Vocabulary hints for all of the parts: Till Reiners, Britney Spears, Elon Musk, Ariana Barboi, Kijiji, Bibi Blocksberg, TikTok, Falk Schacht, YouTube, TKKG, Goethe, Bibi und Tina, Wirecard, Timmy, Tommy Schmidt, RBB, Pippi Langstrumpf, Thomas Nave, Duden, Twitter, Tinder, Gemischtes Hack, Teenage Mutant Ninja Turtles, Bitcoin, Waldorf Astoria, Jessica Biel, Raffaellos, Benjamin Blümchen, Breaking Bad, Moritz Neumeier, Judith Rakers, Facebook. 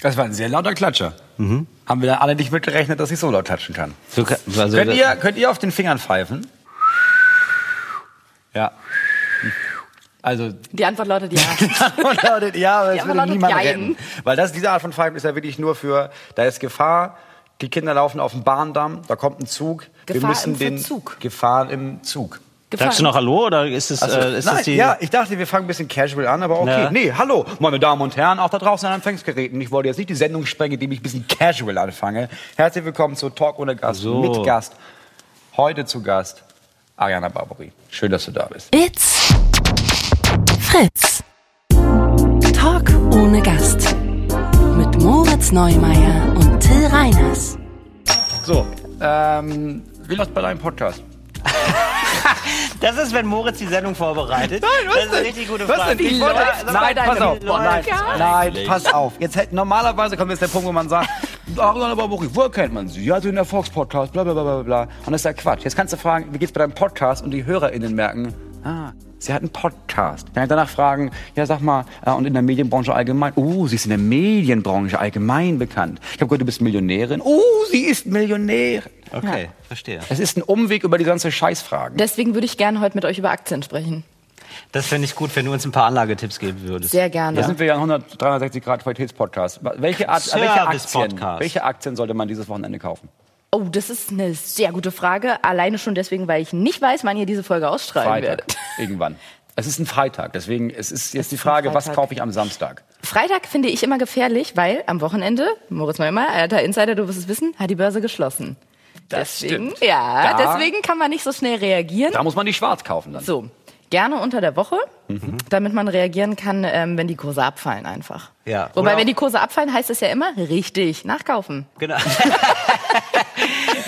Das war ein sehr lauter Klatscher. Mhm. Haben wir da alle nicht mitgerechnet, dass ich so laut klatschen kann. So, also könnt ihr auf den Fingern pfeifen? Ja. Also die Antwort lautet ja. Die Antwort lautet ja, aber das würde niemand retten. Weil das, diese Art von Pfeifen ist ja wirklich nur für, da ist Gefahr, die Kinder laufen auf dem Bahndamm, da kommt ein Zug. Gefahr im Verzug. Sagst du noch Hallo oder ist es, also, ist nein, das die... Ja, ich dachte, wir fangen ein bisschen casual an, aber okay. Ja. Nee, hallo, meine Damen und Herren, auch da draußen an Empfangsgeräten. Ich wollte jetzt nicht die Sendung sprengen, indem ich ein bisschen casual anfange. Herzlich willkommen zu Talk ohne Gast, so. Mit Gast. Heute zu Gast, Ariana Barboi. Schön, dass du da bist. It's Fritz. Talk ohne Gast. Mit Moritz Neumeier und Till Reiners. So, wie läuft's bei deinem Podcast? Das ist, wenn Moritz die Sendung vorbereitet. Nein, was das ist eine richtig gute Frage. Nein, pass auf. Jetzt, normalerweise kommt jetzt der Punkt, wo man sagt, Ariana Barboi, wo kennt man sie? Ja, so in der Fox-Podcast, bla bla bla bla. Und das ist ja Quatsch. Jetzt kannst du fragen, wie geht's bei deinem Podcast? Und die HörerInnen merken, sie hat einen Podcast. Dann danach fragen, ja, sag mal, und in der Medienbranche allgemein. Sie ist in der Medienbranche allgemein bekannt. Ich habe gehört, du bist Millionärin. Sie ist Millionärin. Okay, ja. Verstehe. Es ist ein Umweg über die ganze Scheißfragen. Deswegen würde ich gerne heute mit euch über Aktien sprechen. Das fände ich gut, wenn du uns ein paar Anlagetipps geben würdest. Sehr gerne. Da sind wir ja ein 360-Grad-Qualitäts-Podcast. Welche Aktien sollte man dieses Wochenende kaufen? Oh, das ist eine sehr gute Frage. Alleine schon deswegen, weil ich nicht weiß, wann ihr diese Folge ausstrahlen werdet. Irgendwann. Es ist ein Freitag, deswegen ist jetzt die Frage, was kaufe ich am Samstag? Freitag finde ich immer gefährlich, weil am Wochenende, Moritz Neumeier, alter Insider, du wirst es wissen, hat die Börse geschlossen. Das deswegen, stimmt. Ja, deswegen kann man nicht so schnell reagieren. Da muss man die schwarz kaufen dann. So, gerne unter der Woche, damit man reagieren kann, wenn die Kurse abfallen einfach. Ja. Wobei, wenn die Kurse abfallen, heißt es ja immer, richtig, nachkaufen. Genau.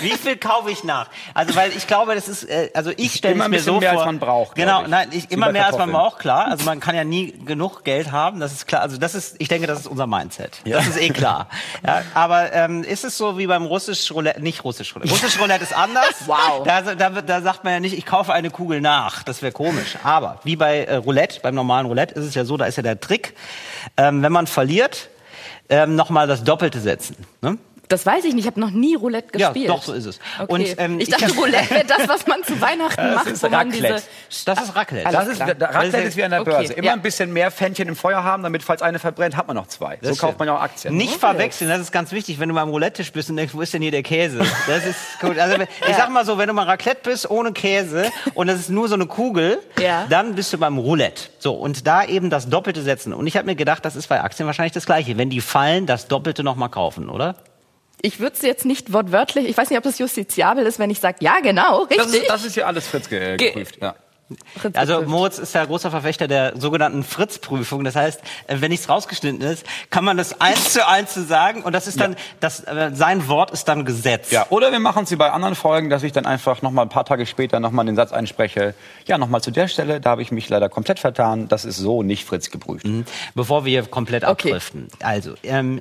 Wie viel kaufe ich nach? Also, weil ich glaube, das ist, also ich stelle mir so vor. Immer mehr, als man braucht. Genau, nein, immer mehr, als man braucht, klar. Also man kann ja nie genug Geld haben, das ist klar. Also das ist, ich denke, das ist unser Mindset. Ja. Das ist eh klar. Ja, aber ist es so wie beim russisch Roulette, nicht russisch Roulette. Russisch Roulette ist anders. Wow. Da sagt man ja nicht, ich kaufe eine Kugel nach. Das wäre komisch. Aber wie bei Roulette, beim normalen Roulette ist es ja so, da ist ja der Trick, wenn man verliert, nochmal das Doppelte setzen. Ne? Das weiß ich nicht, ich habe noch nie Roulette gespielt. Ja, doch, so ist es. Okay. Und, ich dachte, Roulette wäre das, was man zu Weihnachten macht. Das ist Raclette. Das ist Raclette. Raclette ist wie an der Börse. Immer ein bisschen mehr Pfännchen im Feuer haben, damit, falls eine verbrennt, hat man noch zwei. So kauft man ja auch Aktien. Nicht verwechseln, das ist ganz wichtig, wenn du mal am Roulette-Tisch bist und denkst, wo ist denn hier der Käse? Das ist gut. Also, ich sag mal so, wenn du mal Raclette bist, ohne Käse, und das ist nur so eine Kugel, dann bist du beim Roulette. So, und da eben das Doppelte setzen. Und ich habe mir gedacht, das ist bei Aktien wahrscheinlich das Gleiche. Wenn die fallen, das Doppelte nochmal kaufen, oder? Ich würde es jetzt nicht wortwörtlich, ich weiß nicht, ob das justiziabel ist, wenn ich sage, ja, genau, richtig. Das ist ja alles Fritz geprüft, ja. Also Moritz ist ja großer Verfechter der sogenannten Fritz-Prüfung. Das heißt, wenn nichts rausgeschnitten ist, kann man das 1 zu 1 zu sagen und das ist dann, sein Wort ist dann Gesetz. Ja. Oder wir machen es wie bei anderen Folgen, dass ich dann einfach noch mal ein paar Tage später noch mal den Satz einspreche. Ja, noch mal zu der Stelle, da habe ich mich leider komplett vertan. Das ist so nicht Fritz geprüft. Mhm. Bevor wir hier komplett abdriften. Also,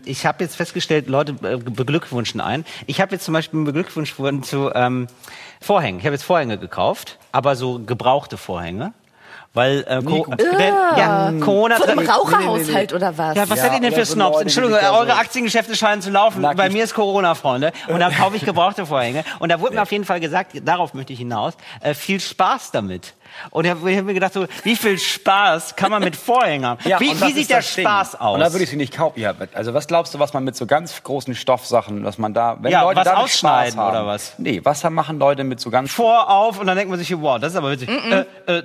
ich habe jetzt festgestellt, Leute beglückwünschen ein. Ich habe jetzt zum Beispiel einen Beglückwunsch zu Vorhängen. Ich habe jetzt Vorhänge gekauft, aber so gebrauchte Vorhänge, weil Corona... Von einem Raucherhaushalt oder was? Ja, was seid ihr denn für Snobs? Leute, Entschuldigung, eure Aktiengeschäfte scheinen zu laufen. Lack. Bei mir ist Corona, Freunde. Und da kaufe ich gebrauchte Vorhänge. Und da wurde mir auf jeden Fall gesagt, darauf möchte ich hinaus, viel Spaß damit. Und ich habe mir gedacht, so, wie viel Spaß kann man mit Vorhängen haben? Ja, wie sieht der Spaß aus? Und da würde ich sie nicht kaufen. Ja, also was glaubst du, was man mit so ganz großen Stoffsachen, was man da... Wenn Leute was ausschneiden Spaß haben, oder was? Nee, was machen Leute mit so ganz... auf und dann denkt man sich, wow, das ist aber witzig.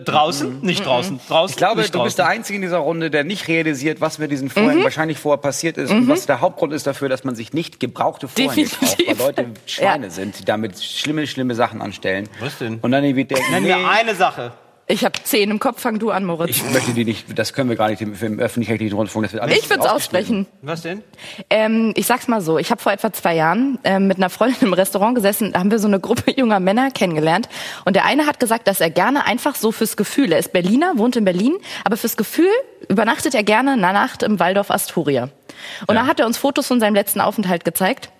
Draußen? Nicht draußen. Ich glaube, du bist der Einzige in dieser Runde, der nicht realisiert, was mit diesen Vorhängen wahrscheinlich vorher passiert ist und was der Hauptgrund ist dafür, dass man sich nicht gebrauchte Vorhänge kauft, weil Leute Schweine sind, die damit schlimme Sachen anstellen. Was denn? Und dann irgendwie denken... Nenn mir eine Sache. Ich habe 10 im Kopf, fang du an, Moritz. Ich möchte die nicht, das können wir gar nicht im öffentlich-rechtlichen Rundfunk. Ich würde es aussprechen. Was denn? Ich sag's mal so, ich habe vor etwa 2 Jahren mit einer Freundin im Restaurant gesessen, da haben wir so eine Gruppe junger Männer kennengelernt und der eine hat gesagt, dass er gerne einfach so fürs Gefühl, er ist Berliner, wohnt in Berlin, aber fürs Gefühl übernachtet er gerne eine Nacht im Waldorf Astoria. Und da hat er uns Fotos von seinem letzten Aufenthalt gezeigt.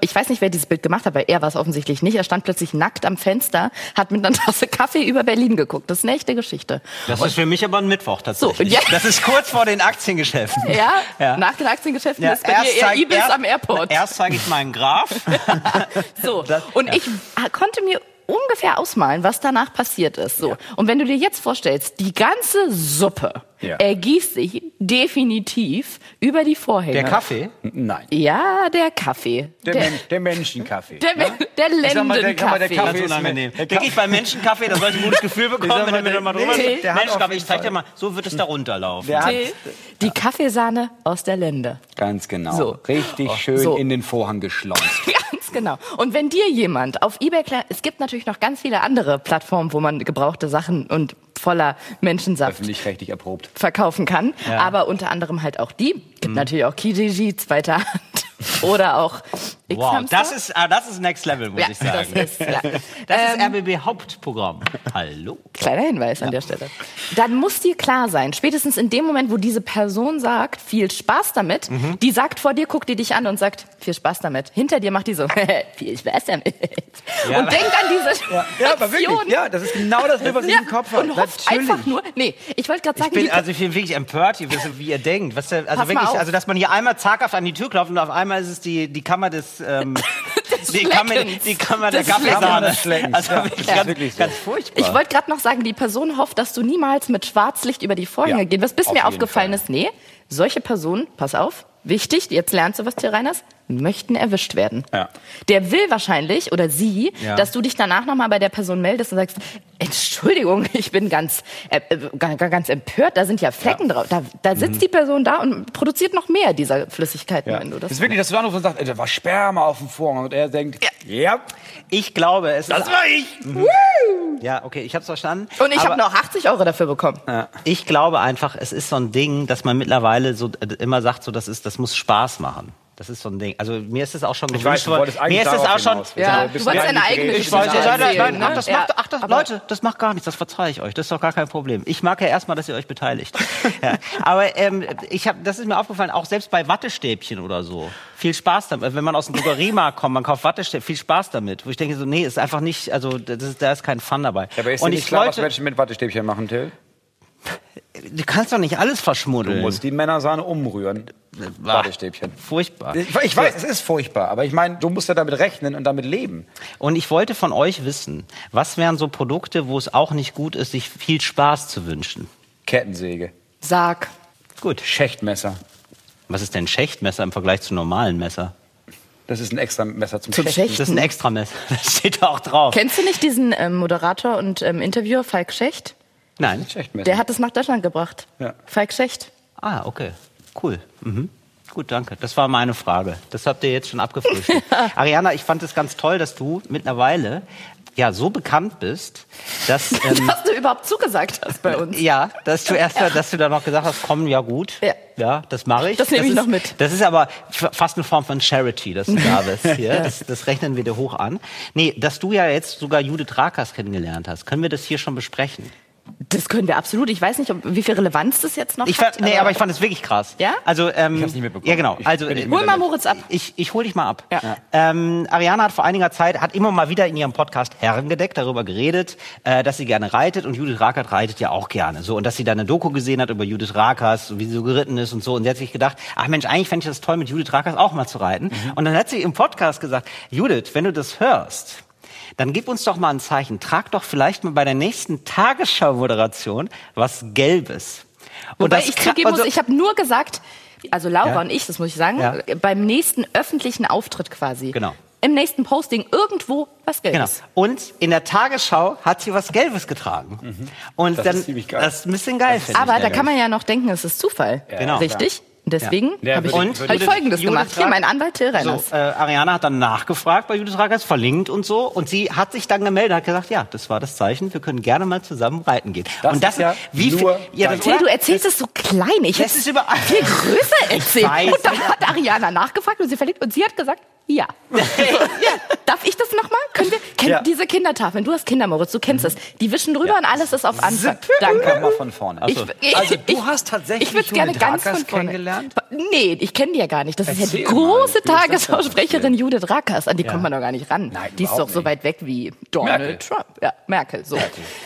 Ich weiß nicht, wer dieses Bild gemacht hat, weil er war es offensichtlich nicht. Er stand plötzlich nackt am Fenster, hat mit einer Tasse Kaffee über Berlin geguckt. Das ist eine echte Geschichte. Das ist für mich aber ein Mittwoch tatsächlich. So, ja. Das ist kurz vor den Aktiengeschäften. Ja, ja. Nach den Aktiengeschäften ist bei dir eher Ibis am Airport. Erst zeige ich meinen Graf. So. Und ich konnte mir ungefähr ausmalen, was danach passiert ist. So. Ja. Und wenn du dir jetzt vorstellst, die ganze Suppe ergießt sich definitiv über die Vorhänge. Der Kaffee? Nein. Ja, der Kaffee. Der Menschenkaffee. Der Lendenkaffee. Der Kaffee ist unangenehm. Denke ich beim Menschenkaffee, da soll ich ein gutes Gefühl bekommen, wenn du mal drüber bist. Menschenkaffee, ich zeig dir mal, so wird es da runterlaufen. Die Kaffeesahne aus der Lende. Ganz genau. So. Richtig schön in den Vorhang geschleust. Ganz genau. Und wenn dir jemand auf eBay, es gibt natürlich noch ganz viele andere Plattformen, wo man gebrauchte Sachen und voller Menschensaft öffentlich-rechtlich erprobt verkaufen kann. Ja. Aber unter anderem halt auch die. Gibt natürlich auch Kijiji, zweiter Hand. Oder auch X-Hamster. Wow, das ist Next Level, muss ich sagen. Das ist RBB-Hauptprogramm. Hallo. Kleiner Hinweis an der Stelle. Dann muss dir klar sein, spätestens in dem Moment, wo diese Person sagt, viel Spaß damit, die sagt vor dir, guckt die dich an und sagt, viel Spaß damit. Hinter dir macht die so, viel Spaß damit. Ja, und denkt an diese aber wirklich, das ist genau das, was ich im Kopf habe. Und hofft einfach nur, ich wollte gerade sagen... Ich bin wirklich empört, wie ihr denkt. Was der, also dass man hier einmal zaghaft an die Tür klopft und auf einmal ist es die Kammer des... Die Kammer der Kaffeesahne. Also wirklich ganz furchtbar. Ich wollte gerade noch sagen, die Person hofft, dass du niemals mit Schwarzlicht über die Vorhänge gehst. Was mir aufgefallen ist, solche Personen, pass auf, wichtig, jetzt lernst du was, Till Reiners, möchten erwischt werden. Ja. Der will wahrscheinlich, oder sie, dass du dich danach nochmal bei der Person meldest und sagst, Entschuldigung, ich bin ganz empört, da sind ja Flecken drauf. Da sitzt die Person da und produziert noch mehr dieser Flüssigkeiten. Wenn du das ist wirklich, dass du anrufst und sagst, da war Sperma auf dem Vorhang. Und er denkt, ich glaube, das war ich. Ja, okay, ich hab's verstanden. Und ich habe noch 80 Euro dafür bekommen. Ja. Ich glaube einfach, es ist so ein Ding, dass man mittlerweile so immer sagt, das muss Spaß machen. Das ist so ein Ding. Also mir ist es auch schon gewünscht worden. Mir ist es auch schon. Ja. Du wolltest deine eigene Geschichte erzählen. Leute, das macht gar nichts. Das verzeihe ich euch. Das ist doch gar kein Problem. Ich mag ja erstmal, dass ihr euch beteiligt. Aber das ist mir aufgefallen. Auch selbst bei Wattestäbchen oder so. Viel Spaß damit. Wenn man aus dem Drogeriemarkt kommt, man kauft Wattestäbchen. Viel Spaß damit. Wo ich denke so, nee, ist einfach nicht. Also da ist kein Fun dabei. Aber ist dir nicht klar, was Menschen mit Wattestäbchen machen, Till? Du kannst doch nicht alles verschmuddeln. Du musst die Männersahne umrühren. Wattestäbchen. Furchtbar. Ich weiß, es ist furchtbar. Aber ich meine, du musst ja damit rechnen und damit leben. Und ich wollte von euch wissen, was wären so Produkte, wo es auch nicht gut ist, sich viel Spaß zu wünschen? Kettensäge. Sarg. Gut. Schächtmesser. Was ist denn Schächtmesser im Vergleich zu normalen Messer? Das ist ein extra Messer zum Schächten. Das ist ein extra Messer. Das steht da auch drauf. Kennst du nicht diesen Moderator und Interviewer Falk Schacht? Nein, der hat es nach Deutschland gebracht. Ja. Falk Schacht. Ah, okay. Cool. Mhm. Gut, danke. Das war meine Frage. Das habt ihr jetzt schon abgefrühstückt. Ariana, ich fand es ganz toll, dass du mittlerweile so bekannt bist, dass du überhaupt zugesagt hast bei uns. Ja, dass du dass du dann noch gesagt hast, komm, ja gut. Ja. Ja, das mache ich. Das nehme ich noch mit. Das ist aber fast eine Form von Charity, dass du da bist. Hier. Das rechnen wir dir hoch an. Nee, dass du ja jetzt sogar Judith Rakers kennengelernt hast. Können wir das hier schon besprechen? Das können wir absolut. Ich weiß nicht, wie viel Relevanz das jetzt noch hat. Nee, aber ich fand es wirklich krass. Ja? Also, ich hab's nicht mitbekommen. Ja, genau. Also, hol mal Moritz ab. Ich hol dich mal ab. Ja. Ariana hat vor einiger Zeit, immer mal wieder in ihrem Podcast Herrengedeck darüber geredet, dass sie gerne reitet und Judith Rakers reitet ja auch gerne. So, und dass sie da eine Doku gesehen hat über Judith Rakers, wie sie so geritten ist und so. Und sie hat sich gedacht, ach Mensch, eigentlich fände ich das toll, mit Judith Rakers auch mal zu reiten. Mhm. Und dann hat sie im Podcast gesagt, Judith, wenn du das hörst, dann gib uns doch mal ein Zeichen. Trag doch vielleicht mal bei der nächsten Tagesschau-Moderation was Gelbes. Und ich zugeben muss, ich habe nur gesagt, also Laura und ich, das muss ich sagen, beim nächsten öffentlichen Auftritt quasi. Genau. Im nächsten Posting irgendwo was Gelbes. Genau. Und in der Tagesschau hat sie was Gelbes getragen. Mhm. Und das ist ziemlich geil. Das ist ein bisschen geil. Aber da kann man ja noch denken, es ist Zufall. Ja. Genau. Richtig? Deswegen habe ich Folgendes gemacht. Hier, mein Anwalt Till Reiners. So, Ariana hat dann nachgefragt bei Judith Rakers, verlinkt und so. Und sie hat sich dann gemeldet, hat gesagt, ja, das war das Zeichen. Wir können gerne mal zusammen reiten gehen. Till, du erzählst es so klein. Ich hätte es überall viel größer erzählt. Und dann hat Ariana nachgefragt und sie verlinkt. Und sie hat gesagt, ja. Darf ich das nochmal? Können wir? Ja. Diese Kindertafeln, du hast Kinder, Moritz, du kennst es. Die wischen drüber und alles ist auf Anfang. Danke. Mal von vorne. Also, du hast tatsächlich Judith Rakers kennengelernt? Nee, ich kenne die ja gar nicht. Das ist ja die große Tagesschausprecherin Judith Rakers. An die kommt man doch gar nicht ran. Nein, die ist doch so weit weg wie Donald Trump. Ja, Merkel. So.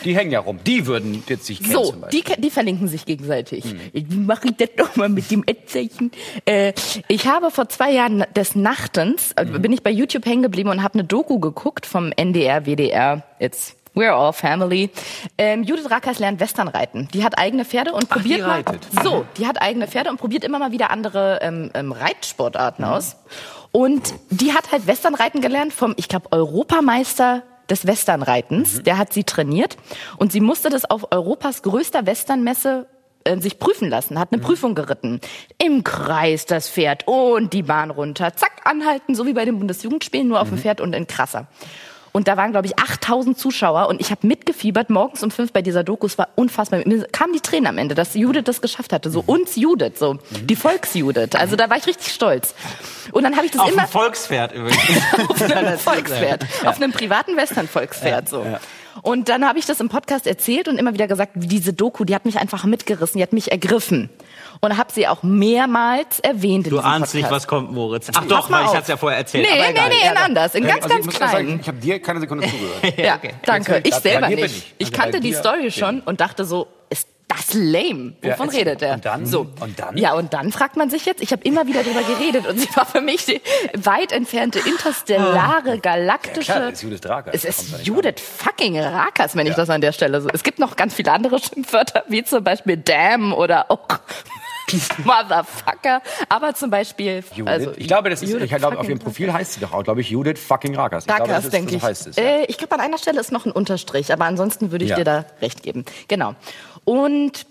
Die hängen ja rum. Die würden jetzt sich kennen. So, die verlinken sich gegenseitig. Mache ich das doch mal mit dem Ad-Zeichen. Ich habe vor 2 Jahren des Nachtens, bin ich bei YouTube hängen geblieben und habe eine Doku geguckt vom NDR, WDR, It's We're All Family. Judith Rakers lernt Westernreiten. Die hat eigene Pferde und probiert die hat eigene Pferde und probiert immer mal wieder andere Reitsportarten aus. Und die hat halt Westernreiten gelernt vom, ich glaube, Europameister des Westernreitens. Der hat sie trainiert und sie musste das auf Europas größter Westernmesse sich prüfen lassen, hat eine Prüfung geritten. Im Kreis das Pferd und die Bahn runter, zack, anhalten, so wie bei den Bundesjugendspielen, nur auf dem Pferd und in krasser. Und da waren, glaube ich, 8.000 Zuschauer und ich habe mitgefiebert, morgens um 5 bei dieser Doku, es war unfassbar. Mir kamen die Tränen am Ende, dass Judith das geschafft hatte, so uns Judith, so die Volks-Judith. Also da war ich richtig stolz. Und dann habe ich das auf immer... Auf einem Volkspferd übrigens. Auf einem Volkspferd, ja. Auf einem privaten Western-Volkspferd, so. Ja. Und dann habe ich das im Podcast erzählt und immer wieder gesagt, diese Doku, die hat mich einfach mitgerissen, die hat mich ergriffen. Und habe sie auch mehrmals erwähnt in diesem Podcast. Du ahnst nicht, was kommt, Moritz. Ach doch, weil ich hatte es ja vorher erzählt. Nee, anders. In ganz, ganz klein. Ich habe dir keine Sekunde zugehört. Ja, okay. Danke. Ich selber nicht. Ich kannte die Story schon und dachte so, ist das lame? Wovon redet er? Und dann? Ja, und dann fragt man sich jetzt, ich habe immer wieder drüber geredet und sie war für mich die weit entfernte, interstellare, galaktische... Ja, klar, das ist Judith Rakers. Es ist Judith fucking Rakers, wenn ich das an der Stelle so... Es gibt noch ganz viele andere Schimpfwörter, wie zum Beispiel damn oder auch... Motherfucker. Aber zum Beispiel... Judith, also, ich glaube, das ist, Judith, ich glaube, auf ihrem Profil heißt sie doch auch, glaube ich, Judith fucking Rakers. Rakers, denke ich. Ich glaube, an einer Stelle ist noch ein Unterstrich, aber ansonsten würde ich dir da recht geben. Genau. Und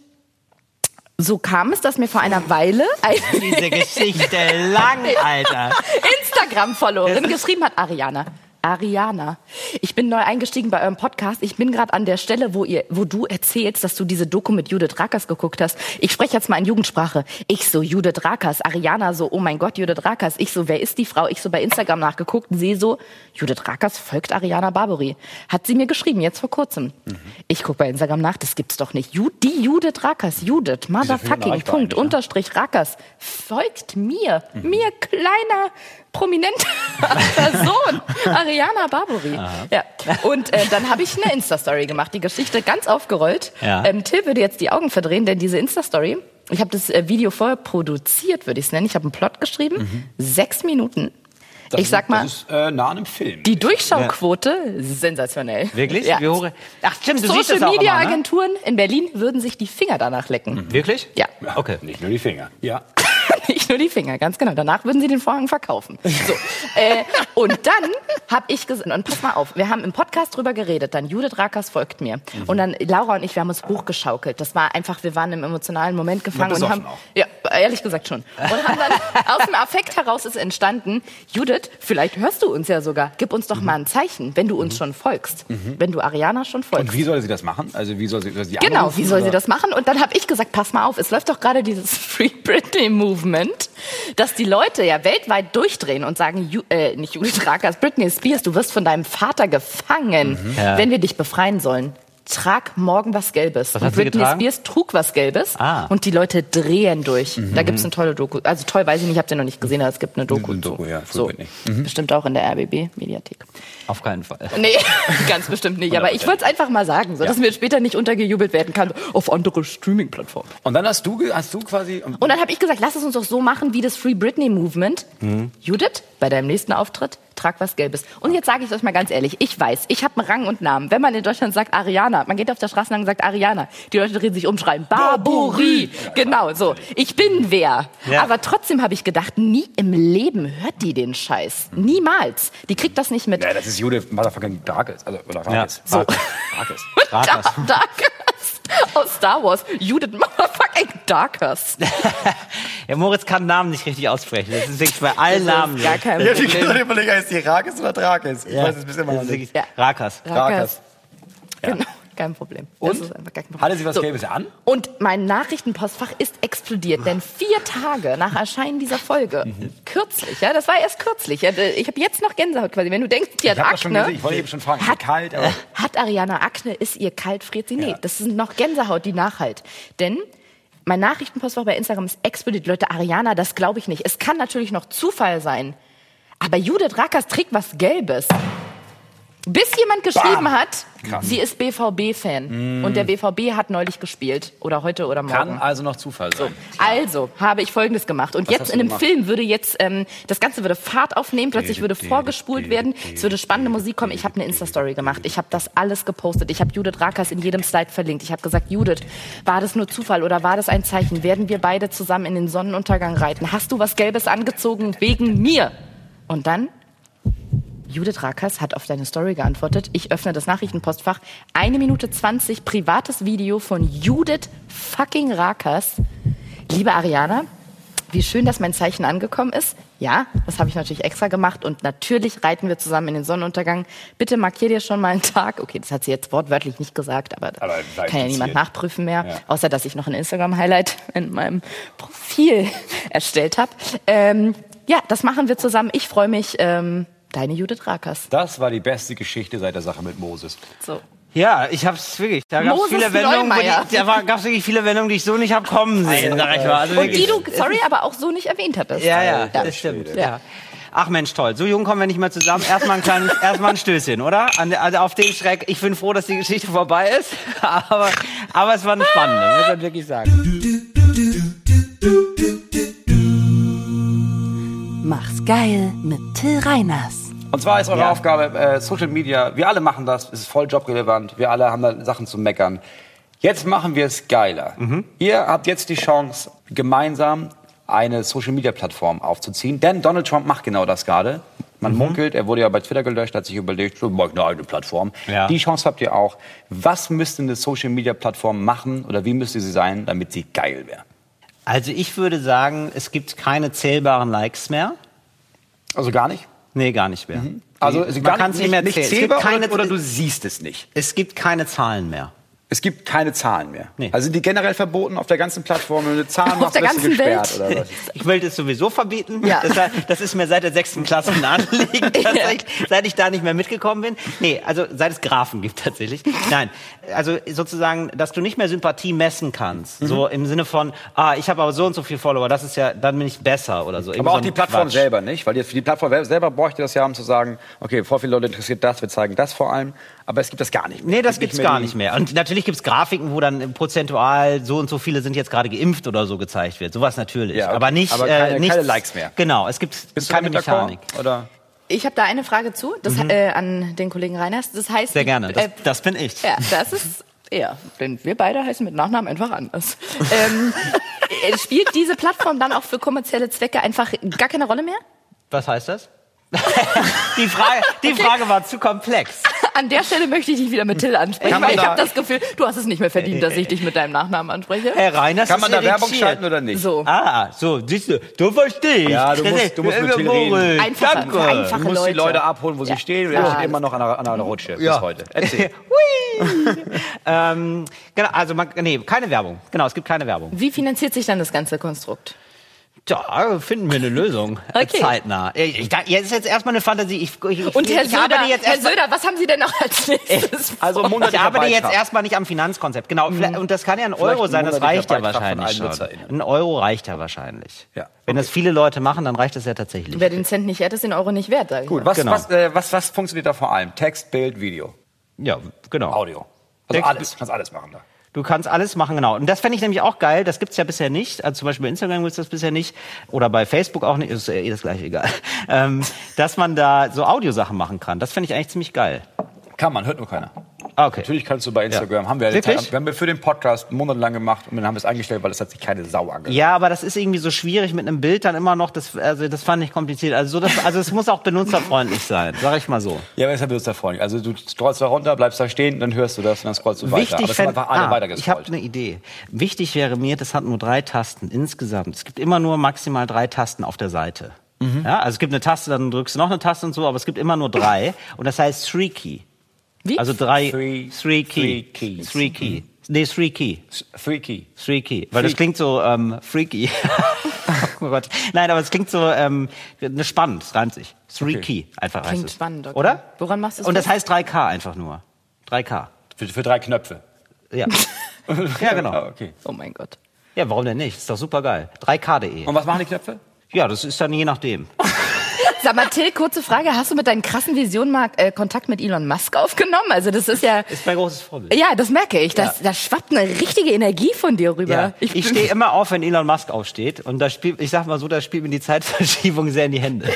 so kam es, dass mir vor einer Weile... Diese Geschichte lang, Alter. Instagram-Followerin geschrieben hat, Ariana, ich bin neu eingestiegen bei eurem Podcast. Ich bin gerade an der Stelle, wo du erzählst, dass du diese Doku mit Judith Rakers geguckt hast. Ich spreche jetzt mal in Jugendsprache. Ich so, Judith Rakers. Ariana so, oh mein Gott, Judith Rakers. Ich so, wer ist die Frau? Ich so, bei Instagram nachgeguckt und sehe so, Judith Rakers folgt Ariana Barboi. Hat sie mir geschrieben, jetzt vor kurzem. Ich gucke bei Instagram nach, das gibt's doch nicht. Die Judith Rakers, Judith, motherfucking, Punkt, ne? Unterstrich, Rakers, folgt mir. Mir, kleiner... prominente Person, Ariana Barboi. Ja. Und dann habe ich eine Insta-Story gemacht, die Geschichte ganz aufgerollt. Ja. Till würde jetzt die Augen verdrehen, denn diese Insta-Story, ich habe das Video vorher produziert, würde ich es nennen. Ich habe einen Plot geschrieben, 6 Minuten. Ich sag mal, das ist nah an einem Film. Die Durchschauquote, sensationell. Wirklich? Ja. Ach stimmt, du siehst das auch immer, ne? Social-Media-Agenturen in Berlin würden sich die Finger danach lecken. Wirklich? Ja. Okay. Nicht nur die Finger. Ja. Nicht nur die Finger, ganz genau. Danach würden sie den Vorhang verkaufen. So. Und dann habe ich gesagt, und pass mal auf, wir haben im Podcast drüber geredet, dann Judith Rakers folgt mir. Und dann Laura und ich, wir haben uns hochgeschaukelt. Das war einfach, wir waren im emotionalen Moment gefangen. Und haben auch. Ja, ehrlich gesagt schon. Und haben dann aus dem Affekt heraus ist entstanden, Judith, vielleicht hörst du uns ja sogar, gib uns doch mal ein Zeichen, wenn du uns schon folgst. Wenn du Ariana schon folgst. Und wie soll sie das machen? Also wie soll sie das anrufen? Genau, wie soll sie das machen? Und dann habe ich gesagt, pass mal auf, es läuft doch gerade dieses Free Britney Movement, dass die Leute ja weltweit durchdrehen und sagen, nicht Judith Rakers, Britney Spears, du wirst von deinem Vater gefangen, wenn wir dich befreien sollen. Trag morgen was Gelbes. Und Britney Spears trug was Gelbes und die Leute drehen durch. Da gibt es eine tolle Doku. Also toll, weiß ich nicht, ich habe sie noch nicht gesehen, aber es gibt eine Doku. Bestimmt auch in der RBB-Mediathek. Auf keinen Fall. Nee, ganz bestimmt nicht. Aber ich wollte es einfach mal sagen, so dass mir später nicht untergejubelt werden kann auf andere Streaming-Plattformen. Und dann hast du quasi... Und dann habe ich gesagt, lass es uns doch so machen wie das Free Britney-Movement. Judith, bei deinem nächsten Auftritt, trag was Gelbes. Und jetzt sage ich euch mal ganz ehrlich, ich weiß, ich habe einen Rang und Namen. Wenn man in Deutschland sagt Ariana, man geht auf der Straße lang und sagt Ariana, die Leute drehen sich umschreiben. Barboi! Genau, so. Ich bin wer. Ja. Aber trotzdem habe ich gedacht, nie im Leben hört die den Scheiß. Niemals. Die kriegt das nicht mit. Ja, das ist Judith motherfucking Rakers. Also, oder Rakers. Ja. So. Rakers. Aus Star Wars. Judith motherfucking Rakers. Ja, Moritz kann Namen nicht richtig aussprechen. Das ist wirklich bei allen Namen. Gar kein Problem. Ich kann überlegen, heißt die Rakers oder Rakers? Ich weiß es bis immer noch nicht. Rakers. Rakers. Ja. Genau. kein Problem. Und? Kein Problem. Hatte sie was Gelbes an? Und mein Nachrichtenpostfach ist explodiert, denn 4 Tage nach Erscheinen dieser Folge, kürzlich, ja, das war erst kürzlich, ja, ich habe jetzt noch Gänsehaut quasi, wenn du denkst, die hat Akne. Ich wollte eben schon fragen, hat Ariana Akne, ist ihr kalt, friert sie? Nee, ja. Das sind noch Gänsehaut, die nachhalt. Denn mein Nachrichtenpostfach bei Instagram ist explodiert. Leute, Ariana, das glaube ich nicht. Es kann natürlich noch Zufall sein, aber Judith Rakers trägt was Gelbes. Bis jemand geschrieben hat, krass, sie ist BVB-Fan. Und der BVB hat neulich gespielt. Oder heute oder morgen. Kann also noch Zufall sein. So. Also habe ich Folgendes gemacht. Und was jetzt in einem Film würde jetzt, das Ganze würde Fahrt aufnehmen. Plötzlich würde vorgespult werden. Es würde spannende Musik kommen. Ich habe eine Insta-Story gemacht. Ich habe das alles gepostet. Ich habe Judith Rakers in jedem Slide verlinkt. Ich habe gesagt, Judith, war das nur Zufall oder war das ein Zeichen? Werden wir beide zusammen in den Sonnenuntergang reiten? Hast du was Gelbes angezogen wegen mir? Und dann... Judith Rakers hat auf deine Story geantwortet. Ich öffne das Nachrichtenpostfach. 1 Minute 20 privates Video von Judith fucking Rakers. Liebe Ariana, wie schön, dass mein Zeichen angekommen ist. Ja, das habe ich natürlich extra gemacht. Und natürlich reiten wir zusammen in den Sonnenuntergang. Bitte markier dir schon mal einen Tag. Okay, das hat sie jetzt wortwörtlich nicht gesagt, aber kann ja niemand nachprüfen mehr. Ja. Außer, dass ich noch ein Instagram-Highlight in meinem Profil erstellt habe. Ja, das machen wir zusammen. Ich freue mich... Deine Judith Rakers. Das war die beste Geschichte seit der Sache mit Moses. So. Ja, ich hab's wirklich. Da gab's viele Wendungen, die ich so nicht hab kommen sehen. Also und die du, sorry, aber auch so nicht erwähnt hattest. Ja, das stimmt. Ja. Ach Mensch, toll. So jung kommen wir nicht mehr zusammen. Erstmal ein Stößchen, oder? Also auf den Schreck. Ich bin froh, dass die Geschichte vorbei ist. Aber es war eine spannende, muss man wirklich sagen. Mach's geil mit Till Reiners. Und zwar ist eure Aufgabe, Social Media, wir alle machen das, es ist voll jobrelevant, wir alle haben da Sachen zu meckern. Jetzt machen wir es geiler. Ihr habt jetzt die Chance, gemeinsam eine Social Media Plattform aufzuziehen, denn Donald Trump macht genau das gerade. Man munkelt, er wurde ja bei Twitter gelöscht, hat sich überlegt, ich mache eine eigene Plattform. Ja. Die Chance habt ihr auch. Was müsste eine Social Media Plattform machen oder wie müsste sie sein, damit sie geil wäre? Also ich würde sagen, es gibt keine zählbaren Likes mehr. Also gar nicht? Nee, gar nicht mehr. Also man kann es nicht mehr zählen. Oder du siehst es nicht. Es gibt keine Zahlen mehr. Es gibt keine Zahlen mehr. Nee. Also sind die generell verboten auf der ganzen Plattform? Wenn du Zahlen machst, wirst du gesperrt. Oder was? Ich will das sowieso verbieten. Ja. Das ist mir seit der 6. Klasse ein Anliegen, seit ich da nicht mehr mitgekommen bin. Nee, also seit es Graphen gibt tatsächlich. Nein, also sozusagen, dass du nicht mehr Sympathie messen kannst. So im Sinne von, ich habe aber so und so viele Follower, das ist ja, dann bin ich besser oder so. Aber auch die Plattform selber nicht, weil für die Plattform selber bräuchte das ja, um zu sagen, okay, vor viele Leute interessiert das, wir zeigen das vor allem. Aber es gibt das gar nicht mehr. Nee, das gibt's gar nicht mehr. Und natürlich gibt's Grafiken, wo dann prozentual so und so viele sind jetzt gerade geimpft oder so gezeigt wird. Sowas natürlich. Ja, okay. Aber nicht. Aber keine Likes mehr. Genau, es gibt keine Mechanik. Oder? Ich habe da eine Frage zu, an den Kollegen Reiners. Das heißt. Sehr gerne. Das bin ich. Ja, das ist er. Denn wir beide heißen mit Nachnamen einfach anders. Spielt diese Plattform dann auch für kommerzielle Zwecke einfach gar keine Rolle mehr? Was heißt das? Die Frage war zu komplex. An der Stelle möchte ich dich wieder mit Till ansprechen, weil ich habe das Gefühl, du hast es nicht mehr verdient, dass ich dich mit deinem Nachnamen anspreche. Herr Reiners, kann man da Werbung schalten oder nicht? So. So, siehst du, verstehst. Ja, du musst mit Till reden. Einfache du musst Leute. Die Leute abholen, wo sie stehen. Und er steht immer noch an einer Rutsche bis heute. Erzähl. Genau, also keine Werbung. Genau, es gibt keine Werbung. Wie finanziert sich dann das ganze Konstrukt? Da finden wir eine Lösung, zeitnah. Jetzt ist jetzt erstmal eine Fantasie. Und Herr Söder, was haben Sie denn noch als nächstes vor? Also ich arbeite jetzt erstmal nicht am Finanzkonzept. Genau, und das kann ja ein Euro sein, das reicht ja wahrscheinlich schon. Ein Euro reicht ja wahrscheinlich. Ja. Wenn das viele Leute machen, dann reicht das ja tatsächlich. Wer den Cent nicht wert, ist den Euro nicht wert. Gut, was funktioniert da vor allem? Text, Bild, Video? Ja, genau. Audio. Also alles, kannst alles machen da. Du kannst alles machen, genau. Und das fände ich nämlich auch geil. Das gibt's ja bisher nicht. Also zum Beispiel bei Instagram gibt's das bisher nicht. Oder bei Facebook auch nicht. Ist das gleiche, egal. Dass man da so Audiosachen machen kann. Das fände ich eigentlich ziemlich geil. Kann man, hört nur keiner. Okay. Natürlich kannst du bei Instagram. Ja. Haben wir für den Podcast monatelang gemacht und dann haben wir es eingestellt, weil es hat sich keine Sau angehört. Ja, aber das ist irgendwie so schwierig mit einem Bild dann immer noch. Das fand ich kompliziert. Also es muss auch benutzerfreundlich sein, sag ich mal so. Ja, aber es ist ja benutzerfreundlich. Also du scrollst da runter, bleibst da stehen, dann hörst du das und dann scrollst du weiter. Aber es sind einfach alle weitergescrollt. Ich habe eine Idee. Wichtig wäre mir, das hat nur 3 Tasten insgesamt. Es gibt immer nur maximal 3 Tasten auf der Seite. Ja, also es gibt eine Taste, dann drückst du noch eine Taste und so, aber es gibt immer nur 3. Und das heißt Shreaky. Wie? Also Three Key. Weil das klingt so freaky. Oh Gott. Nein, aber es klingt so spannend, reimt sich. Three Key einfach heißt es. Klingt spannend, okay. Oder? Woran machst du es? Und das heißt 3K einfach nur. 3K. Für drei Knöpfe? Ja. Ja, genau. Okay. Oh mein Gott. Ja, warum denn nicht? Ist doch super geil. 3K.de. Und was machen die Knöpfe? Ja, das ist dann je nachdem. Sag mal, Till, kurze Frage. Hast du mit deinen krassen Visionen mal Kontakt mit Elon Musk aufgenommen? Also das ist ja... Ist mein großes Vorbild. Ja, das merke ich. Ja. Da schwappt eine richtige Energie von dir rüber. Ja. Ich stehe immer auf, wenn Elon Musk aufsteht. Und da spielt, ich sag mal so, da spielt mir die Zeitverschiebung sehr in die Hände. Ja.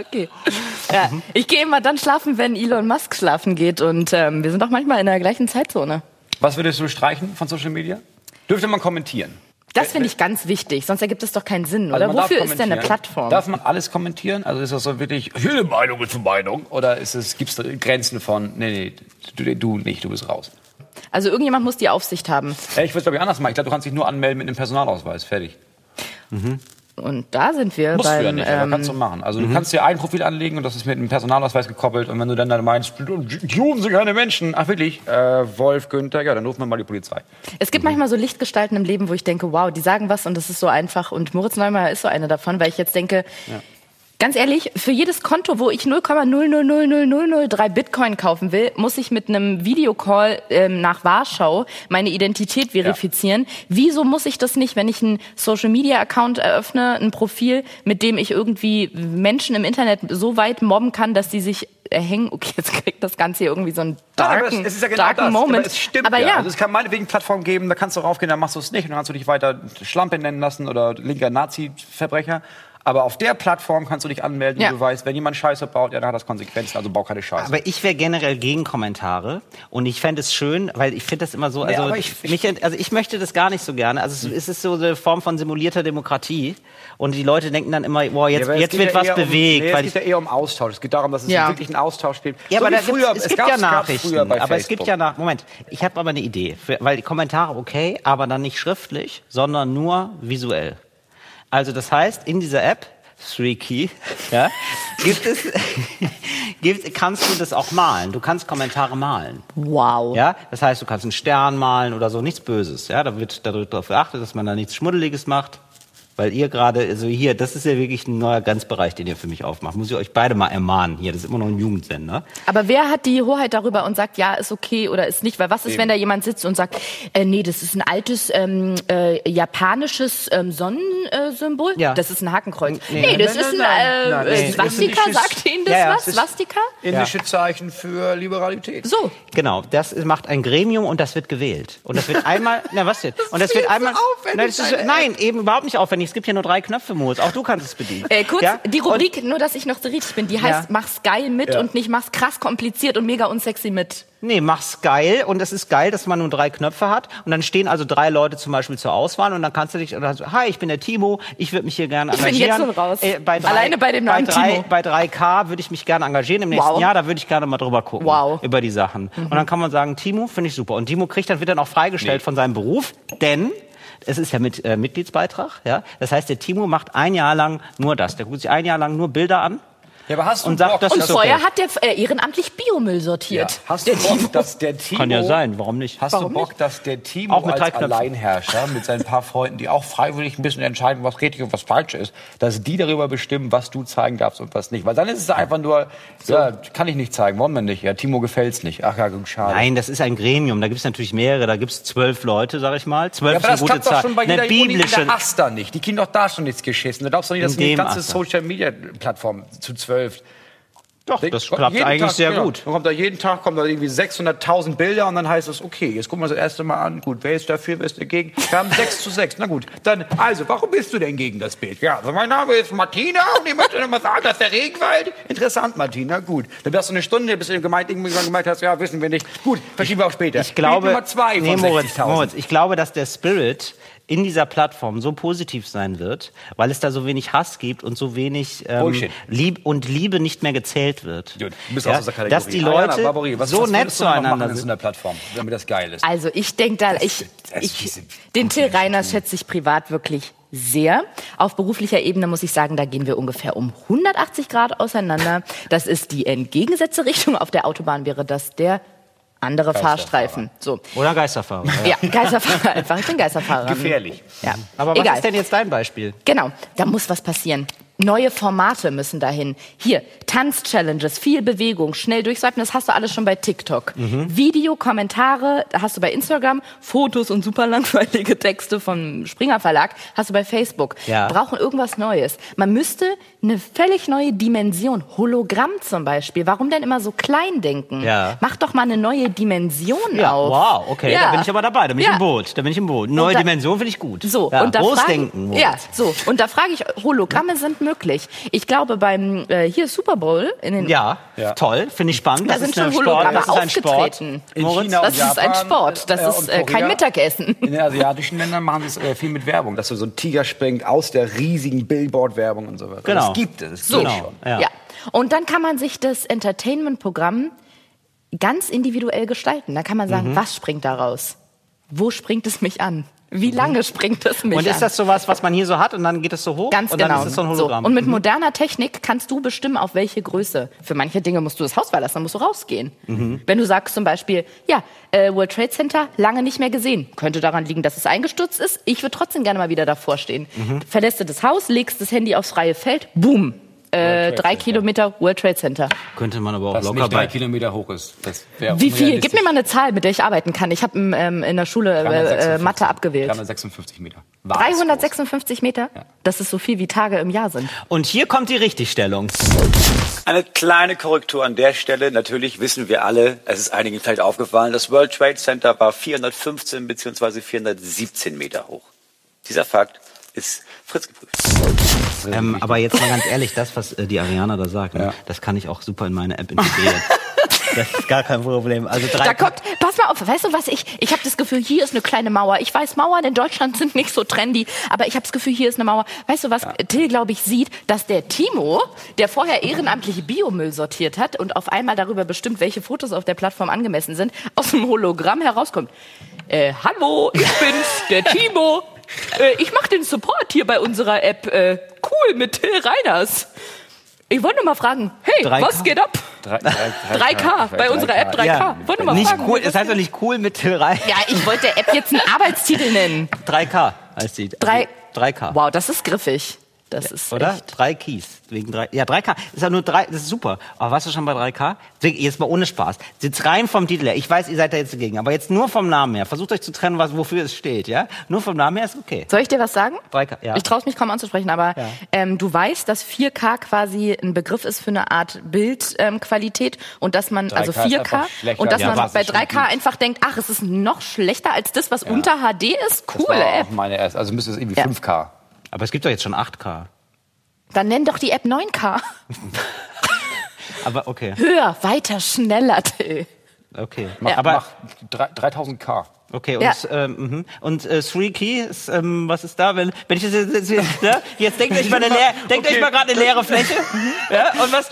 Okay. Ja. Ich gehe immer dann schlafen, wenn Elon Musk schlafen geht. Und wir sind auch manchmal in der gleichen Zeitzone. Was würdest du streichen von Social Media? Dürfte man kommentieren? Das finde ich ganz wichtig, sonst ergibt es doch keinen Sinn, oder? Also wofür ist denn eine Plattform? Darf man alles kommentieren? Also ist das so wirklich, jede Meinung ist eine Meinung? Oder gibt es Grenzen von, du nicht, du bist raus? Also irgendjemand muss die Aufsicht haben. Ja, ich würde es, glaube ich, anders machen. Ich glaube, du kannst dich nur anmelden mit einem Personalausweis, fertig. Mhm. Und da sind wir musst beim... Musst du ja nicht, aber kannst du machen. Also du kannst dir ein Profil anlegen und das ist mit einem Personalausweis gekoppelt. Und wenn du dann meinst, juben sie keine Menschen. Ach wirklich, Wolf, Günther, ja, dann rufen wir mal die Polizei. Es gibt manchmal so Lichtgestalten im Leben, wo ich denke, wow, die sagen was und das ist so einfach. Und Moritz Neumeier ist so einer davon, weil ich jetzt denke... Ja. Ganz ehrlich, für jedes Konto, wo ich 0,0000003 Bitcoin kaufen will, muss ich mit einem Videocall nach Warschau meine Identität verifizieren. Ja. Wieso muss ich das nicht, wenn ich einen Social-Media-Account eröffne, ein Profil, mit dem ich irgendwie Menschen im Internet so weit mobben kann, dass die sich erhängen? Okay, jetzt kriegt das Ganze hier irgendwie so einen darken, es ist ja genau darken das. Moment. Es stimmt, aber ja. Also es kann meinetwegen Plattformen geben, da kannst du raufgehen, dann machst du es nicht und dann kannst du dich weiter Schlampe nennen lassen oder linker Nazi-Verbrecher. Aber auf der Plattform kannst du dich anmelden, ja. Du weißt, wenn jemand Scheiße baut, ja, dann hat das Konsequenzen, also bau keine Scheiße. Aber ich wäre generell gegen Kommentare und ich fände es schön, weil ich finde das immer so, also, ich möchte das gar nicht so gerne, also es ist so eine Form von simulierter Demokratie und die Leute denken dann immer, boah, jetzt wird was bewegt. Um, es geht ja eher um Austausch, es geht darum, dass es wirklich einen Austausch gibt. Ja, so aber früher, es gab Nachrichten, aber Facebook. Es gibt ja Nachrichten, Moment, ich habe aber eine Idee, weil die Kommentare okay, aber dann nicht schriftlich, sondern nur visuell. Also das heißt, in dieser App, 3Key, ja, kannst du das auch malen. Du kannst Kommentare malen. Wow. Ja, das heißt, du kannst einen Stern malen oder so, nichts Böses. Ja, da wird darauf geachtet, dass man da nichts Schmuddeliges macht. Weil ihr gerade, also hier, das ist ja wirklich ein neuer Grenzbereich, den ihr für mich aufmacht. Muss ich euch beide mal ermahnen hier. Das ist immer noch ein Jugendsender. Aber wer hat die Hoheit darüber und sagt, ja, ist okay oder ist nicht? Weil was ist, wenn da jemand sitzt und sagt, nee, das ist ein altes japanisches Sonnensymbol? Ja. Das ist ein Hakenkreuz. Nee, das ist ein Swastika, sagt Ihnen das was? Swastika? Indische Zeichen für Liberalität. So. Genau, das macht ein Gremium und das wird gewählt. Und das wird einmal, eben überhaupt nicht aufwendig. Es gibt ja nur 3 Knöpfe, Moritz. Auch du kannst es bedienen. Die Rubrik, nur dass ich noch so richtig bin, die heißt mach's geil mit und nicht mach's krass kompliziert und mega unsexy mit. Nee, mach's geil. Und es ist geil, dass man nur 3 Knöpfe hat. Und dann stehen also 3 Leute zum Beispiel zur Auswahl. Und dann kannst du dich, hi, ich bin der Timo. Ich würde mich hier gerne engagieren. Ich bin jetzt schon raus. Alleine bei dem Namen Timo. Bei 3K würde ich mich gerne engagieren im nächsten Jahr. Da würde ich gerne mal drüber gucken. Wow. Über die Sachen. Mhm. Und dann kann man sagen, Timo, finde ich super. Und Timo wird dann auch freigestellt von seinem Beruf. Denn... Es ist ja mit Mitgliedsbeitrag, ja. Das heißt, der Timo macht ein Jahr lang nur das. Der guckt sich ein Jahr lang nur Bilder an. Ja, aber hast du und sagt, das ist vorher hat der ehrenamtlich Biomüll sortiert. Ja. Hast du Bock, dass der Timo... Kann ja sein, warum nicht? Hast du Bock, dass der Timo auch als Alleinherrscher mit seinen paar Freunden, die auch freiwillig ein bisschen entscheiden, was richtig und was falsch ist, dass die darüber bestimmen, was du zeigen darfst und was nicht? Weil dann ist es einfach nur, kann ich nicht zeigen, wollen wir nicht. Ja, Timo gefällt's nicht. Ach ja, schade. Nein, das ist ein Gremium, da gibt's natürlich mehrere, da gibt's 12 Leute, sag ich mal. 12 ist eine gute Zahl. Das klappt doch schon bei jeder biblische Uni Aster nicht. Die kriegen doch da schon nichts geschissen. Da darfst du nicht, dass die ganze Social-Media-Plattform zu 12. Doch, das klappt eigentlich sehr gut. Dann kommt da irgendwie 600.000 Bilder und dann heißt es, okay, jetzt gucken wir uns das erste Mal an. Gut, wer ist dafür, wer ist dagegen? Wir haben 6:6. Na gut, dann, also, warum bist du denn gegen das Bild? Ja, also mein Name ist Martina und ich möchte nochmal sagen, das ist der Regenwald. Interessant, Martina, gut. Dann wärst du eine Stunde, bis du gemeint hast, ja, wissen wir nicht. Gut, verschieben wir auch später. Ich glaube, Nummer 2 von 60.000. Ich glaube, dass der Spirit in dieser Plattform so positiv sein wird, weil es da so wenig Hass gibt und so wenig Liebe nicht mehr gezählt wird. Gut, du bist aus dieser Kategorie. Dass die Leute Ariana Barboi, so nett zueinander sind in der Plattform, damit das geil ist. Also ich denke den Till Reiners schätze ich privat wirklich sehr. Auf beruflicher Ebene muss ich sagen, da gehen wir ungefähr um 180 Grad auseinander. Das ist die entgegengesetzte Richtung. Auf der Autobahn wäre das der andere Fahrstreifen. So. Oder Geisterfahrer. Ja, ja, Geisterfahrer einfach. Ich bin Geisterfahrer. Gefährlich. Ja. Aber was ist denn jetzt dein Beispiel? Genau, da muss was passieren. Neue Formate müssen dahin. Hier, Tanz-Challenges, viel Bewegung, schnell durchswipen, das hast du alles schon bei TikTok. Mhm. Video, Kommentare, hast du bei Instagram. Fotos und super langweilige Texte vom Springer Verlag hast du bei Facebook. Ja. Brauchen irgendwas Neues. Man müsste eine völlig neue Dimension, Hologramm zum Beispiel. Warum denn immer so klein denken? Ja. Mach doch mal eine neue Dimension auf. Wow, okay, da bin ich aber dabei, da bin ich im Boot. Neue Dimension finde ich gut. So, ja. Und da Großdenken. Und da frage ich, Hologramme sind möglich. Ich glaube, beim hier Super Bowl in den toll, finde ich spannend. Da sind schon Hologramme aufgetreten. In China und Japan, das ist ein Sport, das ist kein Mittagessen. In den asiatischen Ländern machen sie es viel mit Werbung, dass so ein Tiger springt aus der riesigen Billboard-Werbung und so weiter. Genau. Das gibt es. So. Genau. Ja. Ja. Und dann kann man sich das Entertainment-Programm ganz individuell gestalten. Da kann man sagen, was springt da raus? Wo springt es mich an? Wie lange springt das mich an? Und ist das so was man hier so hat und dann geht es so hoch? Ganz genau. Und dann ist es so ein Hologramm. So. Und mit moderner Technik kannst du bestimmen, auf welche Größe. Für manche Dinge musst du das Haus verlassen, dann musst du rausgehen. Mhm. Wenn du sagst zum Beispiel, World Trade Center, lange nicht mehr gesehen. Könnte daran liegen, dass es eingestürzt ist. Ich würde trotzdem gerne mal wieder davor stehen. Mhm. Verlässt du das Haus, legst das Handy aufs freie Feld, boom. 3 Kilometer World Trade Center. Könnte man aber auch locker nicht 3 Kilometer hoch ist. Das wie viel? Gib mir mal eine Zahl, mit der ich arbeiten kann. Ich habe in der Schule Mathe abgewählt. 356 Meter. War 356 Meter? Ja. Das ist so viel, wie Tage im Jahr sind. Und hier kommt die Richtigstellung. Eine kleine Korrektur an der Stelle. Natürlich wissen wir alle, es ist einigen vielleicht aufgefallen, das World Trade Center war 415 bzw. 417 Meter hoch. Dieser Fakt ist Fritz geprüft. Aber jetzt mal ganz ehrlich, das, was die Ariana da sagt, das kann ich auch super in meine App integrieren. Das ist gar kein Problem. Also da kommt, pass mal auf, weißt du was, ich habe das Gefühl, hier ist eine kleine Mauer. Ich weiß, Mauern in Deutschland sind nicht so trendy, aber ich habe das Gefühl, hier ist eine Mauer. Weißt du was, Till, glaube ich, sieht, dass der Timo, der vorher ehrenamtlich Biomüll sortiert hat und auf einmal darüber bestimmt, welche Fotos auf der Plattform angemessen sind, aus dem Hologramm herauskommt. Hallo, ich bin's, der Timo. Ich mache den Support hier bei unserer App cool mit Till Reiners. Ich wollte nur mal fragen, hey, 3K? Was geht ab? 3K bei unserer App 3K. Ja. Wollte nur mal nicht fragen. Cool, das heißt doch nicht cool mit Till Reiners. Ja, ich wollte der App jetzt einen Arbeitstitel nennen. 3K heißt die. 3K. Wow, das ist griffig. Das ist oder? Echt. 3 Keys. Wegen 3. Ja, 3K. Ist ja nur 3, das ist super. Aber warst du schon bei 3K? Jetzt mal ohne Spaß. Jetzt rein vom Titel her. Ich weiß, ihr seid da jetzt dagegen. Aber jetzt nur vom Namen her. Versucht euch zu trennen, wofür es steht, ja? Nur vom Namen her ist okay. Soll ich dir was sagen? 3K, ja. Ich traue mich kaum anzusprechen, aber du weißt, dass 4K quasi ein Begriff ist für eine Art Bildqualität und dass man, also 4K, und dass man bei 3K einfach denkt, ach, es ist noch schlechter als das, was unter HD ist? Cool, das war auch meine erste. Also müsste es irgendwie 5K. Aber es gibt doch jetzt schon 8K. Dann nenn doch die App 9K. Aber okay. Höher, weiter, schneller, Till. Okay. Mach 3000K. Okay, und 3Key, ist, was ist da? Wenn ich das jetzt denkt euch mal gerade eine leere Fläche. Ja, und was?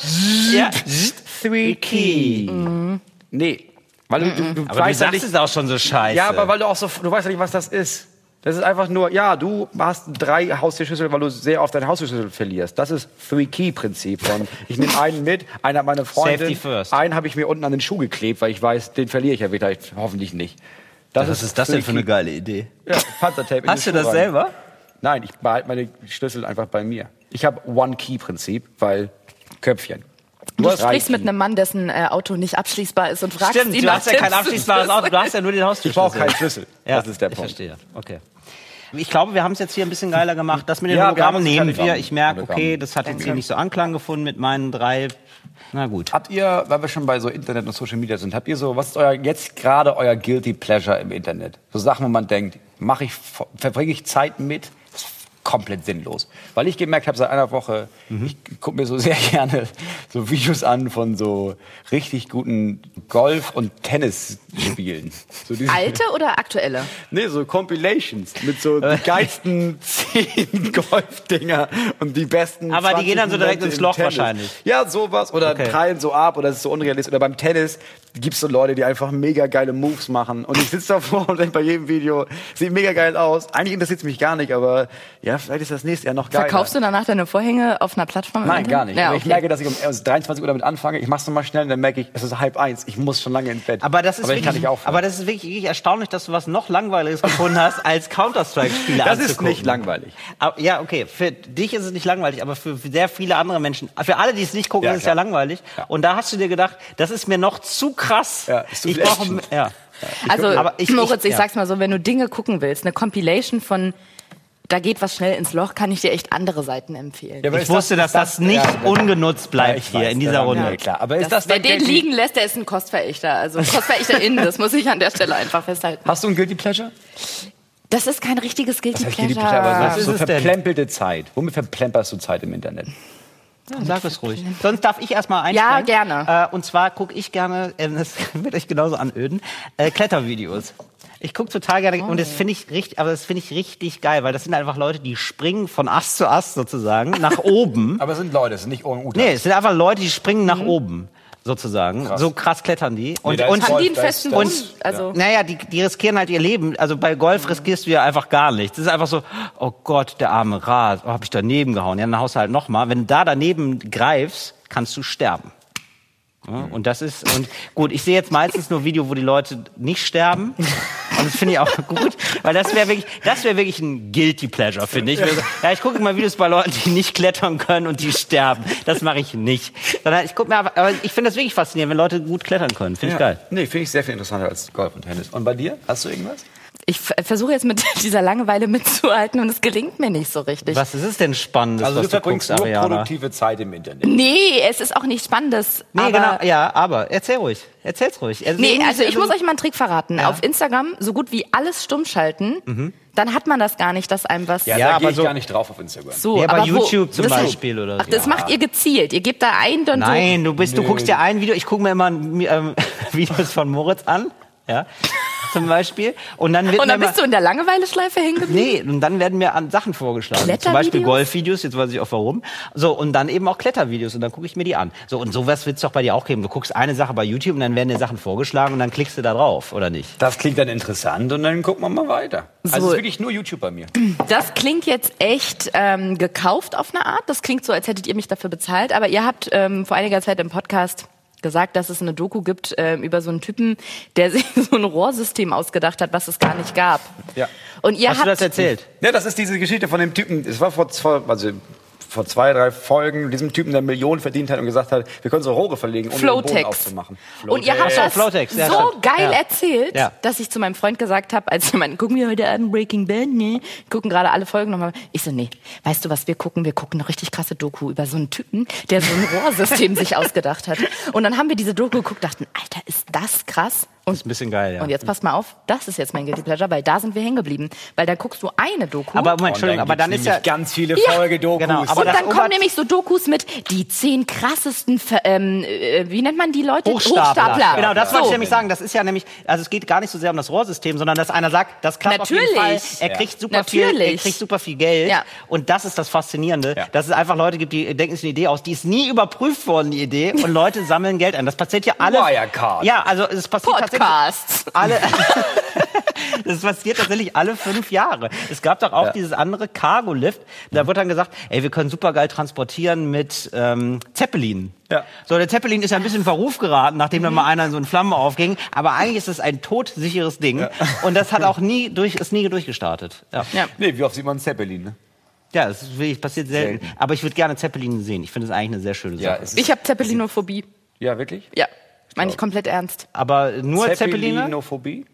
3Key. Mhm. Nee. Weil du aber weißt, du sagst es auch schon so scheiße. Ja, aber weil du auch so, du weißt ja nicht, was das ist. Das ist einfach nur, du hast 3 Haustierschlüssel, weil du sehr oft deinen Haustierschlüssel verlierst. Das ist 3-Key-Prinzip. Ich nehme einen mit, einer hat meine Freundin, einen habe ich mir unten an den Schuh geklebt, weil ich weiß, den verliere ich ja wieder, hoffentlich nicht. Was ist das denn für eine geile Idee? Ja, Panzertape. Hast du das selber? Nein, ich behalte meine Schlüssel einfach bei mir. Ich habe 1-Key-Prinzip, weil Köpfchen. Du sprichst mit einem Mann, dessen Auto nicht abschließbar ist und fragst ihn nach Tipps. Stimmt, du hast ja kein abschließbares Auto, du hast ja nur den Haustürschlüssel. Ich brauche keinen Schlüssel. Ja, das ist der Punkt. Ich verstehe. Okay. Ich glaube, wir haben es jetzt hier ein bisschen geiler gemacht. Das mit den Hologrammen nehmen wir. Ich merke, okay, das hat jetzt hier nicht so Anklang gefunden mit meinen 3. Na gut. Habt ihr, weil wir schon bei so Internet und Social Media sind, habt ihr so, was ist jetzt gerade euer Guilty Pleasure im Internet? So Sachen, wo man denkt, verbringe ich Zeit mit? Das ist komplett sinnlos. Weil ich gemerkt habe, seit einer Woche, ich gucke mir so sehr gerne so Videos an von so richtig guten Golf- und Tennisspielen. So alte oder aktuelle? Nee, so Compilations mit so die geilsten 10 Golfdinger und die besten. Aber die gehen dann so direkt ins Loch wahrscheinlich. Ja, sowas. Oder prallen so ab oder es ist so unrealistisch. Oder beim Tennis gibt es so Leute, die einfach mega geile Moves machen. Und ich sitze davor und denke bei jedem Video, sieht mega geil aus. Eigentlich interessiert es mich gar nicht, aber ja, vielleicht ist das nächste ja noch geiler. Verkaufst du danach deine Vorhänge auf einer Plattform? Nein, gar nicht. Ja, okay. Ich merke, dass ich um 23 Uhr damit anfange. Ich mach's nochmal schnell und dann merke ich, es ist 12:30. Ich muss schon lange ins Bett. Aber das ist wirklich erstaunlich, dass du was noch Langweiliges gefunden hast, als Counter-Strike-Spiele anzugucken. Das ist nicht langweilig. Aber, ja, okay. Für dich ist es nicht langweilig, aber für sehr viele andere Menschen, für alle, die es nicht gucken, ja, ist es ja langweilig. Ja. Und da hast du dir gedacht, das ist mir noch zu krass. Ja, ich brauche, ja. Also, Moritz, ich sag's mal so, wenn du Dinge gucken willst, eine Compilation von da geht was schnell ins Loch, kann ich dir echt andere Seiten empfehlen. Ja, ich wusste, dass das nicht ungenutzt bleibt hier in dieser Runde. Ja, klar. Aber wer den liegen lässt, der ist ein Kostverächter. Also KostverächterInnen, das muss ich an der Stelle einfach festhalten. Hast du ein Guilty Pleasure? Das ist kein richtiges Guilty Pleasure. Aber so verplempelte Zeit. Womit verplemperst du Zeit im Internet? Ja, sag es ruhig. Sonst darf ich erstmal einsteigen. Ja, gerne. Und zwar gucke ich gerne, das wird euch genauso anöden, Klettervideos. Ich gucke total gerne und das finde ich richtig geil, weil das sind einfach Leute, die springen von Ast zu Ast sozusagen nach oben. Aber es sind Leute, es sind nicht Orang-Utans. Nee, es sind einfach Leute, die springen nach oben. Sozusagen. Krass. So krass klettern die. Und haben die einen festen Grund? Also. Naja, die riskieren halt ihr Leben. Also bei Golf riskierst du ja einfach gar nichts. Das ist einfach so, oh Gott, der arme Rad, oh, hab ich daneben gehauen. Ja, dann haust du halt nochmal. Wenn du da daneben greifst, kannst du sterben. Ja, und das ist, und gut, ich sehe jetzt meistens nur Video, wo die Leute nicht sterben. Und das finde ich auch gut, weil das wäre wirklich ein Guilty Pleasure, finde ich. Ja, ich gucke mal Videos bei Leuten, die nicht klettern können und die sterben. Das mache ich nicht. Sondern ich gucke mir aber ich finde das wirklich faszinierend, wenn Leute gut klettern können. Finde ich geil. Nee, finde ich sehr viel interessanter als Golf und Tennis. Und bei dir? Hast du irgendwas? Ich versuche jetzt mit dieser Langeweile mitzuhalten und es gelingt mir nicht so richtig. Was ist es denn Spannendes, also was du verbringst guckst, nur produktive Zeit im Internet? Nee, es ist auch nicht Spannendes. Nee, aber genau, ja, aber erzähl ruhig. Erzähl's ruhig. Ich muss euch mal einen Trick verraten. Ja. Auf Instagram so gut wie alles stumm schalten, dann hat man das gar nicht, dass einem was... Ja, da gehe ich gar nicht drauf auf Instagram. So, ja, bei YouTube zum Beispiel oder so. Ach, das macht ihr gezielt. Ihr gebt da ein... Dann nein, so. Du guckst dir ein Video. Ich gucke mir immer Videos von Moritz an. Ja. Zum Beispiel. Und dann bist du in der Langeweile-Schleife hängen geblieben? Nee, und dann werden mir Sachen vorgeschlagen. Zum Beispiel Golfvideos, jetzt weiß ich auch warum. So, und dann eben auch Klettervideos und dann gucke ich mir die an. So, und sowas wird es doch bei dir auch geben. Du guckst eine Sache bei YouTube und dann werden dir Sachen vorgeschlagen und dann klickst du da drauf, oder nicht? Das klingt dann interessant und dann gucken wir mal weiter. So. Also es ist wirklich nur YouTube bei mir. Das klingt jetzt echt gekauft auf eine Art. Das klingt so, als hättet ihr mich dafür bezahlt. Aber ihr habt vor einiger Zeit im Podcast gesagt, dass es eine Doku gibt über so einen Typen, der sich so ein Rohrsystem ausgedacht hat, was es gar nicht gab. Ja. Und ihr habt das erzählt? Ja, das ist diese Geschichte von dem Typen. Es war vor 2, 3 Folgen, diesem Typen, der Millionen verdient hat und gesagt hat, wir können so Rohre verlegen, um den Boden aufzumachen. Und ihr habt das so geil erzählt, dass ich zu meinem Freund gesagt habe, als jemand, gucken wir heute an Breaking Bad, nee, gucken gerade alle Folgen nochmal. Ich so, nee, weißt du was, wir gucken eine richtig krasse Doku über so einen Typen, der so ein Rohrsystem sich ausgedacht hat. Und dann haben wir diese Doku geguckt, dachten, Alter, ist das krass. Das ist ein bisschen geil, ja. Und jetzt passt mal auf, das ist jetzt mein Guilty Pleasure, weil da sind wir hängen geblieben. Weil da guckst du eine Doku. Aber Moment, Entschuldigung, aber dann ist ja ganz viele Folgedokus. Ja, genau, und dann kommen nämlich so Dokus mit die 10 krassesten, wie nennt man die Leute? Hochstapler. Genau, das wollte ich nämlich sagen. Das ist ja nämlich, also es geht gar nicht so sehr um das Rohrsystem, sondern dass einer sagt, das klappt natürlich. Auf jeden Fall. Er kriegt super viel Geld. Ja. Und das ist das Faszinierende, dass es einfach Leute gibt, die denken sich eine Idee aus, die ist nie überprüft worden, die Idee. Und Leute sammeln Geld ein. Das passiert ja alles. Wirecard. Ja, also es passiert das passiert tatsächlich alle 5 Jahre. Es gab doch auch dieses andere Cargo-Lift. Da wird dann gesagt, ey, wir können supergeil transportieren mit Zeppelin. Ja. So, der Zeppelin ist ja ein bisschen in Verruf geraten, nachdem dann mal einer in so eine Flamme aufging. Aber eigentlich ist es ein todsicheres Ding. Ja. Und das hat auch nie durchgestartet. Ja. Ja. Nee, wie oft sieht man einen Zeppelin, ne? Ja, das passiert selten. Aber ich würde gerne Zeppelin sehen. Ich finde das eigentlich eine sehr schöne Sache. Ich habe Zeppelinophobie. Ja, wirklich? Ja. Meine ich komplett ernst. Aber nur Zeppelinophobie?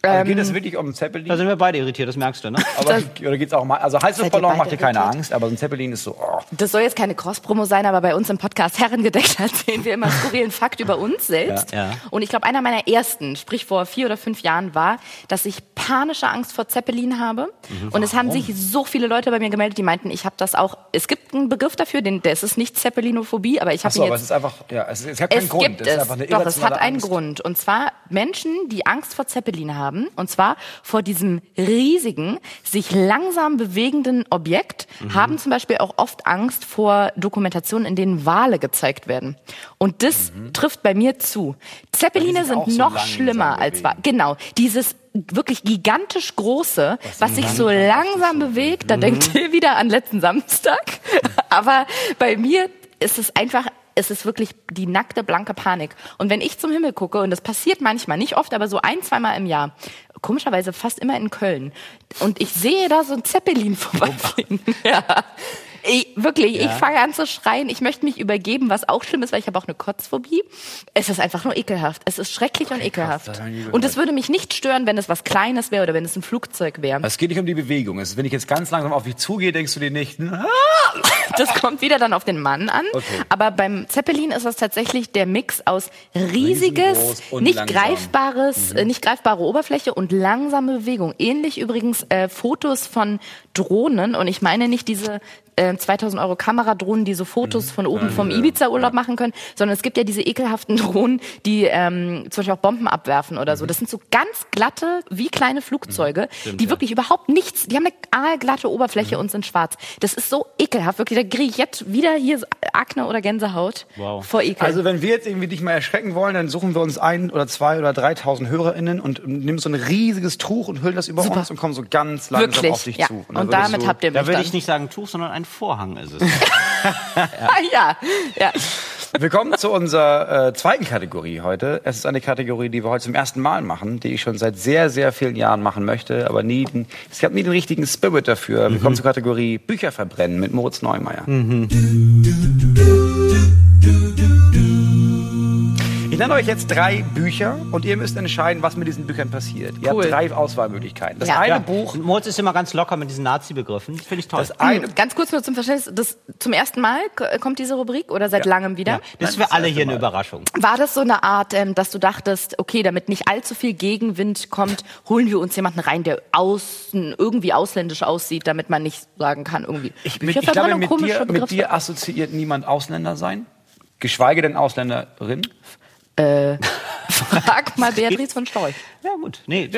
Also geht es wirklich um Zeppelin? Da sind wir beide irritiert, das merkst du, ne? Aber oder geht's auch mal, also Heißluftballon macht dir keine Angst, aber so ein Zeppelin ist so... Oh. Das soll jetzt keine Cross-Promo sein, aber bei uns im Podcast Herrengedeck erzählen wir immer skurrilen Fakt über uns selbst. Ja. Und ich glaube, einer meiner ersten, sprich vor 4 oder 5 Jahren war, dass ich panische Angst vor Zeppelin habe. Mhm. Und es haben sich so viele Leute bei mir gemeldet, die meinten, ich habe das auch... Es gibt einen Begriff dafür, das ist nicht Zeppelinophobie, aber ich habe jetzt... aber es ist einfach... Ja, es hat keinen Grund. Es gibt es. Doch, es hat einen Grund. Und zwar Menschen, die Angst vor Zeppelin haben. haben. Und zwar vor diesem riesigen, sich langsam bewegenden Objekt haben zum Beispiel auch oft Angst vor Dokumentationen, in denen Wale gezeigt werden. Und das trifft bei mir zu. Zeppeline sind so noch schlimmer als Wale. Genau, dieses wirklich gigantisch große, was sich so langsam bewegt. Da denkt ihr wieder an letzten Samstag. Aber bei mir ist es einfach... Es ist wirklich die nackte, blanke Panik. Und wenn ich zum Himmel gucke, und das passiert manchmal, nicht oft, aber so ein-, zweimal im Jahr, komischerweise fast immer in Köln, und ich sehe da so ein Zeppelin vorbeifliegen. Ja. Ich fange an zu schreien, ich möchte mich übergeben, was auch schlimm ist, weil ich habe auch eine Kotzphobie. Es ist einfach nur ekelhaft. Es ist schrecklich und ekelhaft. Und es würde mich nicht stören, wenn es was Kleines wäre oder wenn es ein Flugzeug wäre. Es geht nicht um die Bewegung. Also wenn ich jetzt ganz langsam auf dich zugehe, denkst du dir nicht... Das kommt wieder dann auf den Mann an. Okay. Aber beim Zeppelin ist das tatsächlich der Mix aus riesiges, nicht greifbare Oberfläche und langsame Bewegung. Ähnlich übrigens Fotos von Drohnen. Und ich meine nicht diese... 2.000 Euro Kameradrohnen, die so Fotos von oben vom Ibiza-Urlaub machen können, sondern es gibt ja diese ekelhaften Drohnen, die zum Beispiel auch Bomben abwerfen oder so. Das sind so ganz glatte, wie kleine Flugzeuge, die wirklich überhaupt nichts, die haben eine aalglatte Oberfläche und sind schwarz. Das ist so ekelhaft, wirklich, da kriege ich jetzt wieder hier Akne oder Gänsehaut vor Ekel. Also wenn wir jetzt irgendwie dich mal erschrecken wollen, dann suchen wir uns 1.000 oder 2.000 oder 3.000 HörerInnen und nehmen so ein riesiges Tuch und hüllen das über uns und kommen so ganz langsam auf dich zu. Und damit habt ihr mich dann. Da würde ich nicht sagen Tuch, sondern ein Vorhang ist es. Ja. Willkommen zu unserer zweiten Kategorie heute. Es ist eine Kategorie, die wir heute zum ersten Mal machen, die ich schon seit sehr, sehr vielen Jahren machen möchte, aber es gab nie den richtigen Spirit dafür. Wir kommen zur Kategorie Bücher verbrennen mit Moritz Neumeier. Ich nenne euch jetzt 3 Bücher und ihr müsst entscheiden, was mit diesen Büchern passiert. Ihr habt 3 Auswahlmöglichkeiten. Das eine Buch... Moritz ist immer ganz locker mit diesen Nazi-Begriffen. Finde ich toll. Das eine... Ganz kurz nur zum Verständnis. Das zum ersten Mal kommt diese Rubrik oder seit langem wieder? Ja. Das ist für alle hier eine Überraschung. War das so eine Art, dass du dachtest, okay, damit nicht allzu viel Gegenwind kommt, holen wir uns jemanden rein, der außen irgendwie ausländisch aussieht, damit man nicht sagen kann, irgendwie... Ich glaube, mit dir assoziiert niemand Ausländer sein, geschweige denn Ausländerin. Frag mal Beatrice von Storch. Ja gut, nee.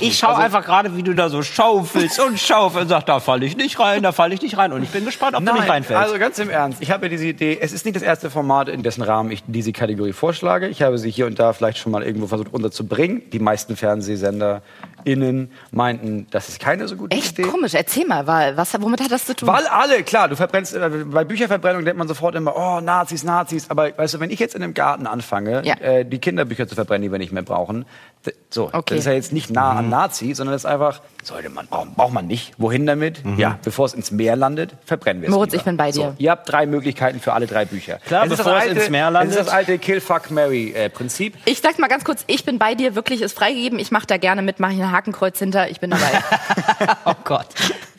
Ich schaue einfach gerade, wie du da so schaufelst und schaufelst und sagst, da falle ich nicht rein, da falle ich nicht rein. Und ich bin gespannt, ob du nicht reinfällst. Also ganz im Ernst, ich habe diese Idee, es ist nicht das erste Format, in dessen Rahmen ich diese Kategorie vorschlage. Ich habe sie hier und da vielleicht schon mal irgendwo versucht unterzubringen. Die meisten FernsehsenderInnen meinten, das ist keine so gute Idee. Echt komisch, erzähl mal, womit hat das zu tun? Weil alle, klar, du verbrennst, bei Bücherverbrennung denkt man sofort immer, oh, Nazis. Aber weißt du, wenn ich jetzt in einem Garten anfange, die Kinderbücher zu verbrennen, die wir nicht mehr brauchen. Das ist ja jetzt nicht nah an Nazi, sondern das ist einfach, braucht man nicht. Wohin damit? Ja, bevor es ins Meer landet, verbrennen wir es. Moritz, ich bin bei dir. So, ihr habt 3 Möglichkeiten für alle 3 Bücher. Klar, bevor es ins Meer landet. Das ist das alte Kill-Fuck-Mary-Prinzip. Ich sag's mal ganz kurz, ich bin bei dir, wirklich, ist freigegeben. Ich mach da gerne mit, mache ich ein Hakenkreuz hinter, ich bin dabei. Oh Gott.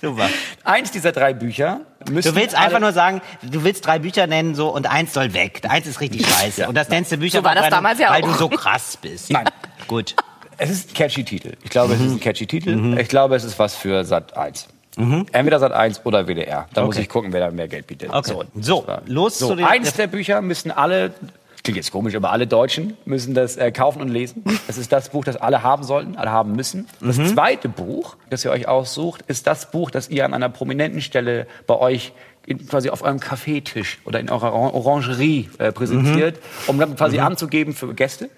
Super. Eins dieser 3 Bücher... Du willst einfach nur sagen, du willst 3 Bücher nennen so und eins soll weg. Eins ist richtig scheiße. Und das nennst du Bücher, so war das damals weil du so krass bist. Nein. Gut. Es ist ein catchy Titel. Ich glaube, es ist ein catchy Titel. Ich glaube, es ist was für Sat.1. Entweder Sat.1 oder WDR. Da muss ich gucken, wer da mehr Geld bietet. Okay. So, eins der Bücher müssen alle... Klingt jetzt komisch, aber alle Deutschen müssen das kaufen und lesen. Das ist das Buch, das alle haben sollten, alle haben müssen. Das zweite Buch, das ihr euch aussucht, ist das Buch, das ihr an einer prominenten Stelle bei euch quasi auf eurem Kaffeetisch oder in eurer Orangerie präsentiert, um dann quasi anzugeben für Gäste.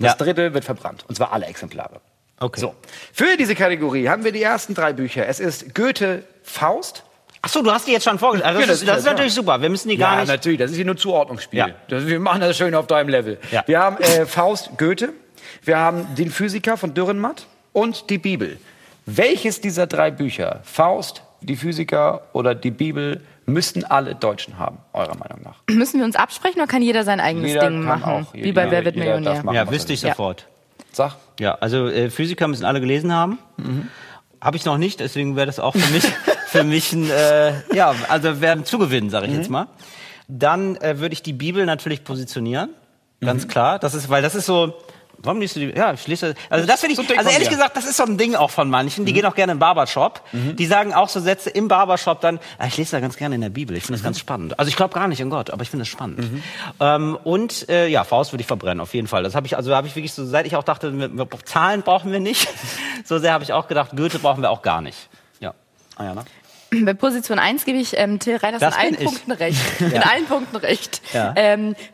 Das dritte wird verbrannt, und zwar alle Exemplare. Okay. So. Für diese Kategorie haben wir die ersten 3 Bücher. Es ist Goethe, Faust. Ach so, du hast die jetzt schon vorgestellt. Also das ist natürlich super. Wir müssen die gar nicht... Ja, natürlich. Das ist hier nur Zuordnungsspiel. Ja. Wir machen das schön auf deinem Level. Ja. Wir haben Faust, Goethe. Wir haben den Physiker von Dürrenmatt und die Bibel. Welches dieser 3 Bücher, Faust, die Physiker oder die Bibel, müssten alle Deutschen haben, eurer Meinung nach? Müssen wir uns absprechen oder kann jeder sein eigenes Ding machen? Wie bei Wer wird Millionär? Ja, wüsste ich sofort. Sag. Ja, also Physiker müssen alle gelesen haben. Habe ich noch nicht, deswegen wäre das auch für mich... Für mich ein Zugewinn, sage ich jetzt mal. Dann würde ich die Bibel natürlich positionieren, ganz klar. Das ist, weil das ist so Warum liest du die? Ja, ich lese. Also das finde ich. So also ehrlich gesagt, das ist so ein Ding auch von manchen. Die gehen auch gerne in den Barbershop. Die sagen auch so Sätze im Barbershop dann. Ich lese da ganz gerne in der Bibel. Ich finde das ganz spannend. Also ich glaube gar nicht an Gott, aber ich finde das spannend. Ja, Faust würde ich verbrennen auf jeden Fall. Das habe ich. Also habe ich wirklich so, seit ich auch dachte, Zahlen brauchen wir nicht. So sehr habe ich auch gedacht, Goethe brauchen wir auch gar nicht. Ja, Ariana. Bei Position 1 gebe ich Till Reiners in allen Punkten recht. Ja. In allen Punkten recht. Ja.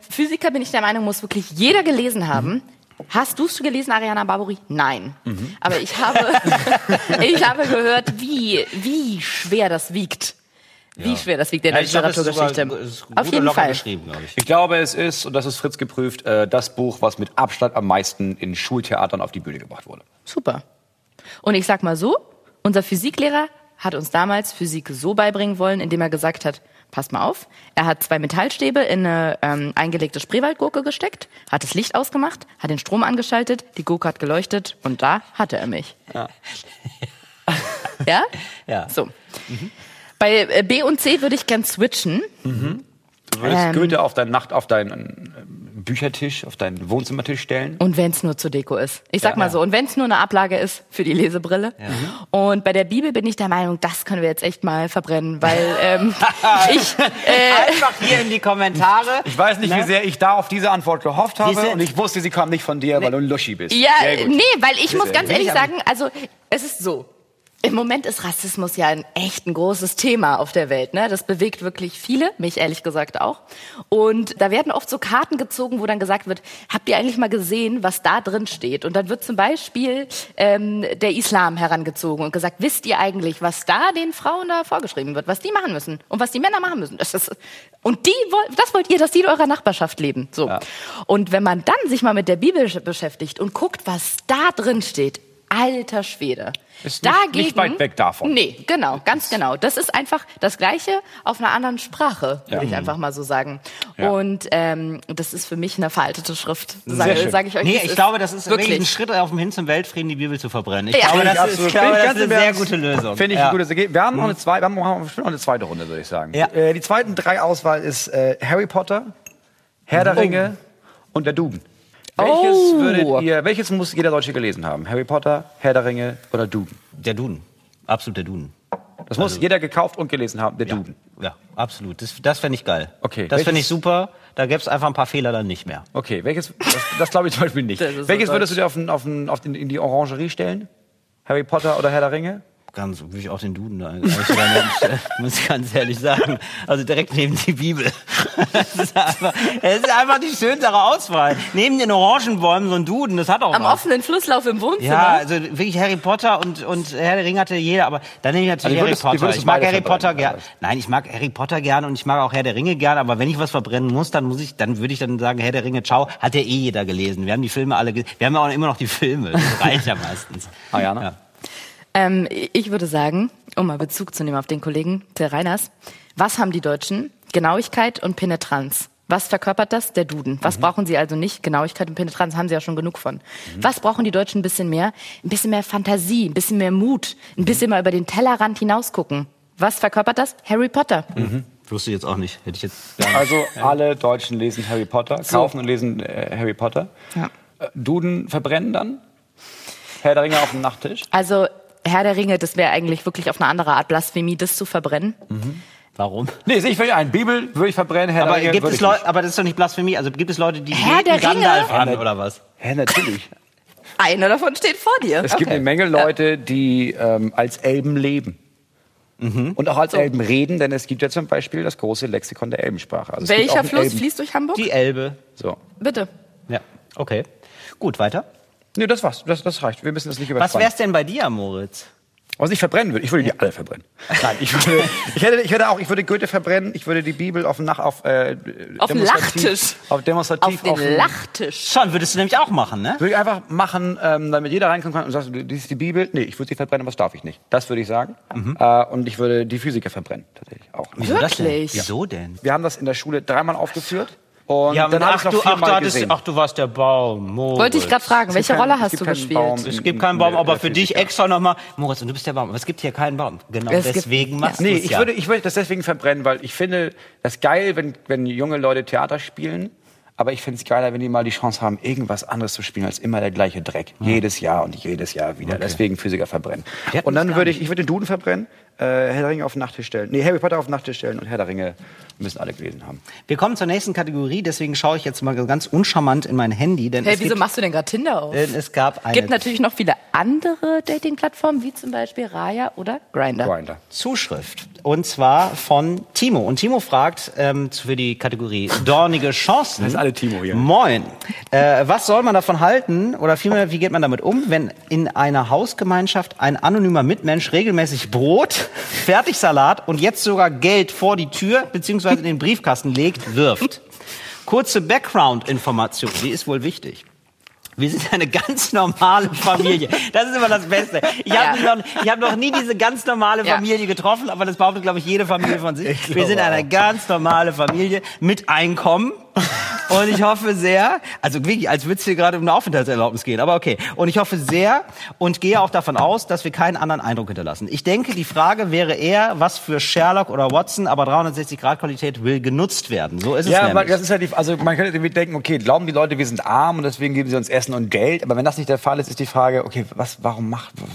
Physiker, bin ich der Meinung, muss wirklich jeder gelesen haben. Hast du es gelesen, Ariana Barboi? Nein. Aber ich habe, gehört, wie schwer das wiegt. Wie schwer das wiegt in der Literaturgeschichte. Auf jeden Fall. Geschrieben, glaube ich. Ich glaube, es ist, und das ist Fritz geprüft, das Buch, was mit Abstand am meisten in Schultheatern auf die Bühne gebracht wurde. Super. Und ich sag mal so, unser Physiklehrer hat uns damals Physik so beibringen wollen, indem er gesagt hat, pass mal auf, er hat 2 Metallstäbe in eine eingelegte Spreewaldgurke gesteckt, hat das Licht ausgemacht, hat den Strom angeschaltet, die Gurke hat geleuchtet und da hatte er mich. Ja? Ja? Ja. So. Bei B und C würde ich gern switchen. Du würdest Goethe auf deinen Büchertisch, auf deinen Wohnzimmertisch stellen. Und wenn es nur zur Deko ist. Ich sag mal so, und wenn es nur eine Ablage ist für die Lesebrille. Ja. Und bei der Bibel bin ich der Meinung, das können wir jetzt echt mal verbrennen, weil einfach hier in die Kommentare. Ich weiß nicht, wie sehr ich da auf diese Antwort gehofft habe und ich wusste, sie kam nicht von dir, weil du ein Luschi bist. Ja, nee, weil ich muss ganz ehrlich sagen, also es ist so. Im Moment ist Rassismus ja echt ein großes Thema auf der Welt, ne? Das bewegt wirklich viele, mich ehrlich gesagt auch. Und da werden oft so Karten gezogen, wo dann gesagt wird, habt ihr eigentlich mal gesehen, was da drin steht? Und dann wird zum Beispiel der Islam herangezogen und gesagt, wisst ihr eigentlich, was da den Frauen da vorgeschrieben wird? Was die machen müssen und was die Männer machen müssen? Das wollt ihr, dass die in eurer Nachbarschaft leben. So. Ja. Und wenn man dann sich mal mit der Bibel beschäftigt und guckt, was da drin steht, alter Schwede. Ist nicht weit weg davon. Nee, genau, ganz genau. Das ist einfach das Gleiche auf einer anderen Sprache, würde ich einfach mal so sagen. Ja. Und das ist für mich eine veraltete Schrift, sage ich euch. Nee, ich glaube, das ist wirklich ein Schritt auf dem Hin zum Weltfrieden, die Bibel zu verbrennen. Ich glaube, das ist eine sehr gute Lösung. Finde ich ein gutes Ergebnis. Wir haben noch eine zweite Runde, würde ich sagen. Ja. Die zweiten 3 Auswahl ist Harry Potter, Herr der Ringe und der Duden. Welches muss jeder Deutsche gelesen haben? Harry Potter, Herr der Ringe oder Duden? Der Duden. Absolut der Duden. Das muss jeder gekauft und gelesen haben, der Duden. Ja, absolut. Das fände ich geil. Okay. Das fände ich super. Da gäbe es einfach ein paar Fehler dann nicht mehr. Okay, welches, das glaube ich zum Beispiel nicht. Welches würdest du dir in die Orangerie stellen? Harry Potter oder Herr der Ringe? Würde ich auch den Duden da einstellen, muss ich ganz ehrlich sagen. Also direkt neben die Bibel. Das ist einfach die schönste Auswahl. Neben den Orangenbäumen so ein Duden, das hat auch am offenen Flusslauf im Wohnzimmer. Ja, also wirklich Harry Potter und Herr der Ringe hatte jeder, aber dann nehme ich natürlich Harry Potter. Ich mag Harry Potter gerne. Nein, ich mag Harry Potter gerne und ich mag auch Herr der Ringe gerne, aber wenn ich was verbrennen muss, dann würde ich dann sagen, Herr der Ringe, ciao, hat ja eh jeder gelesen. Wir haben die Filme alle gelesen. Wir haben ja auch immer noch die Filme. Das reicht ja meistens. Ariana? Ja. Ich würde sagen, um mal Bezug zu nehmen auf den Kollegen Till Reiners, was haben die Deutschen? Genauigkeit und Penetranz. Was verkörpert das? Der Duden. Was brauchen sie also nicht? Genauigkeit und Penetranz haben sie ja schon genug von. Was brauchen die Deutschen ein bisschen mehr? Ein bisschen mehr Fantasie, ein bisschen mehr Mut, ein bisschen mal über den Tellerrand hinausgucken. Was verkörpert das? Harry Potter. Wusste ich jetzt auch nicht. Hätte ich jetzt gar nicht. Also alle Deutschen lesen Harry Potter, kaufen und lesen Harry Potter. Ja. Duden verbrennen dann? Herr der Ringe auf dem Nachttisch? Also Herr der Ringe, das wäre eigentlich wirklich auf eine andere Art Blasphemie, das zu verbrennen. Warum? Nee, ich will Bibel würde ich verbrennen, Herr der Ringe würde ich nicht. Aber das ist doch nicht Blasphemie. Also gibt es Leute, die beten Gandalf an oder was? Ja, natürlich. Einer davon steht vor dir. Es gibt eine Menge Leute, die als Elben leben. Und auch als Elben reden, denn es gibt ja zum Beispiel das große Lexikon der Elbensprache. Also welcher Fluss fließt durch Hamburg? Die Elbe. So. Bitte. Ja, okay. Gut, weiter. Nee, das war's. Das reicht. Wir müssen das nicht überspannen. Was wär's denn bei dir, Moritz? Was ich verbrennen würde? Ich würde die alle verbrennen. Nein, ich würde Goethe verbrennen. Ich würde die Bibel auf dem Lachtisch. Auf den Lachtisch. Schon, würdest du nämlich auch machen, ne? Würde ich einfach machen, damit jeder reinkommen kann und sagt, das ist die Bibel. Nee, ich würde sie verbrennen, aber das darf ich nicht. Das würde ich sagen. Und ich würde die Physiker verbrennen, tatsächlich auch. Wieso das denn? Wieso denn? Wir haben das in der Schule 3-mal aufgeführt. Und ja, dann du warst der Baum, Moritz. Wollte ich gerade fragen, welche Rolle hast du gespielt? Es gibt keinen Baum, aber für dich extra nochmal. Moritz, und du bist der Baum, aber es gibt hier keinen Baum. Genau, deswegen machst du es ja. Ich würde das deswegen verbrennen, weil ich finde das geil, wenn junge Leute Theater spielen, Aber ich finde es geiler, wenn die mal die Chance haben, irgendwas anderes zu spielen, als immer der gleiche Dreck. Ja. Jedes Jahr wieder. Okay. Deswegen Physiker verbrennen. Und dann würde ich den Duden verbrennen, Herr der Ringe auf den Nachttisch stellen. Nee, Harry Potter auf den Nachttisch stellen und Herr der Ringe müssen alle gelesen haben. Wir kommen zur nächsten Kategorie, deswegen schaue ich jetzt mal ganz uncharmant in mein Handy. Denn hey, wieso machst du denn gerade Tinder auf? Es gibt natürlich noch viele andere Dating-Plattformen, wie zum Beispiel Raya oder Grindr. Zuschrift. Und zwar von Timo. Und Timo fragt für die Kategorie Dornige Chancen. Das ist alle Timo hier. Moin. Was soll man davon halten oder vielmehr, wie geht man damit um, wenn in einer Hausgemeinschaft ein anonymer Mitmensch regelmäßig Brot, Fertigsalat und jetzt sogar Geld vor die Tür bzw. in den Briefkasten legt, wirft? Kurze Background-Information, die ist wohl wichtig. Wir sind eine ganz normale Familie. Das ist immer das Beste. Ich hab noch nie diese ganz normale Familie getroffen, aber das behauptet, glaube ich, jede Familie von sich. Wir sind eine ganz normale Familie mit Einkommen. Und ich hoffe sehr, also wirklich, als würde es hier gerade um eine Aufenthaltserlaubnis gehen, aber okay. Und ich hoffe sehr und gehe auch davon aus, dass wir keinen anderen Eindruck hinterlassen. Ich denke, die Frage wäre eher, was für Sherlock oder Watson, aber 360-Grad-Qualität will genutzt werden. So ist es nämlich. Ja, das ist halt, also man könnte denken, okay, glauben die Leute, wir sind arm und deswegen geben sie uns Essen und Geld. Aber wenn das nicht der Fall ist, ist die Frage, okay,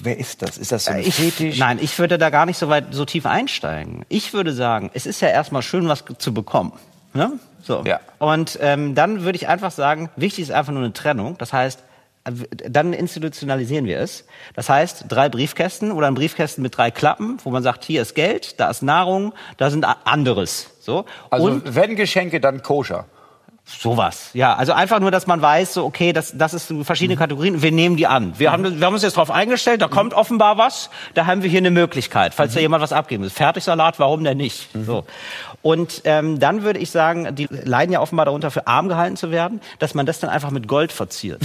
wer ist das? Ist das so ein Fetisch? Nein, ich würde da gar nicht so tief einsteigen. Ich würde sagen, es ist ja erstmal schön, was zu bekommen. Ne? So. Ja. Und dann würde ich einfach sagen, wichtig ist einfach nur eine Trennung. Das heißt, dann institutionalisieren wir es. Das heißt, 3 Briefkästen oder ein Briefkästen mit 3 Klappen, wo man sagt, hier ist Geld, da ist Nahrung, da sind anderes. So. Also und wenn Geschenke, dann koscher. Sowas. Ja, also einfach nur, dass man weiß, so okay, das ist verschiedene Kategorien, wir nehmen die an. Wir haben uns jetzt drauf eingestellt, da kommt offenbar was, da haben wir hier eine Möglichkeit, falls da jemand was abgeben will. Fertigsalat, warum denn nicht? So. Und dann würde ich sagen, die leiden ja offenbar darunter, für arm gehalten zu werden, dass man das dann einfach mit Gold verziert.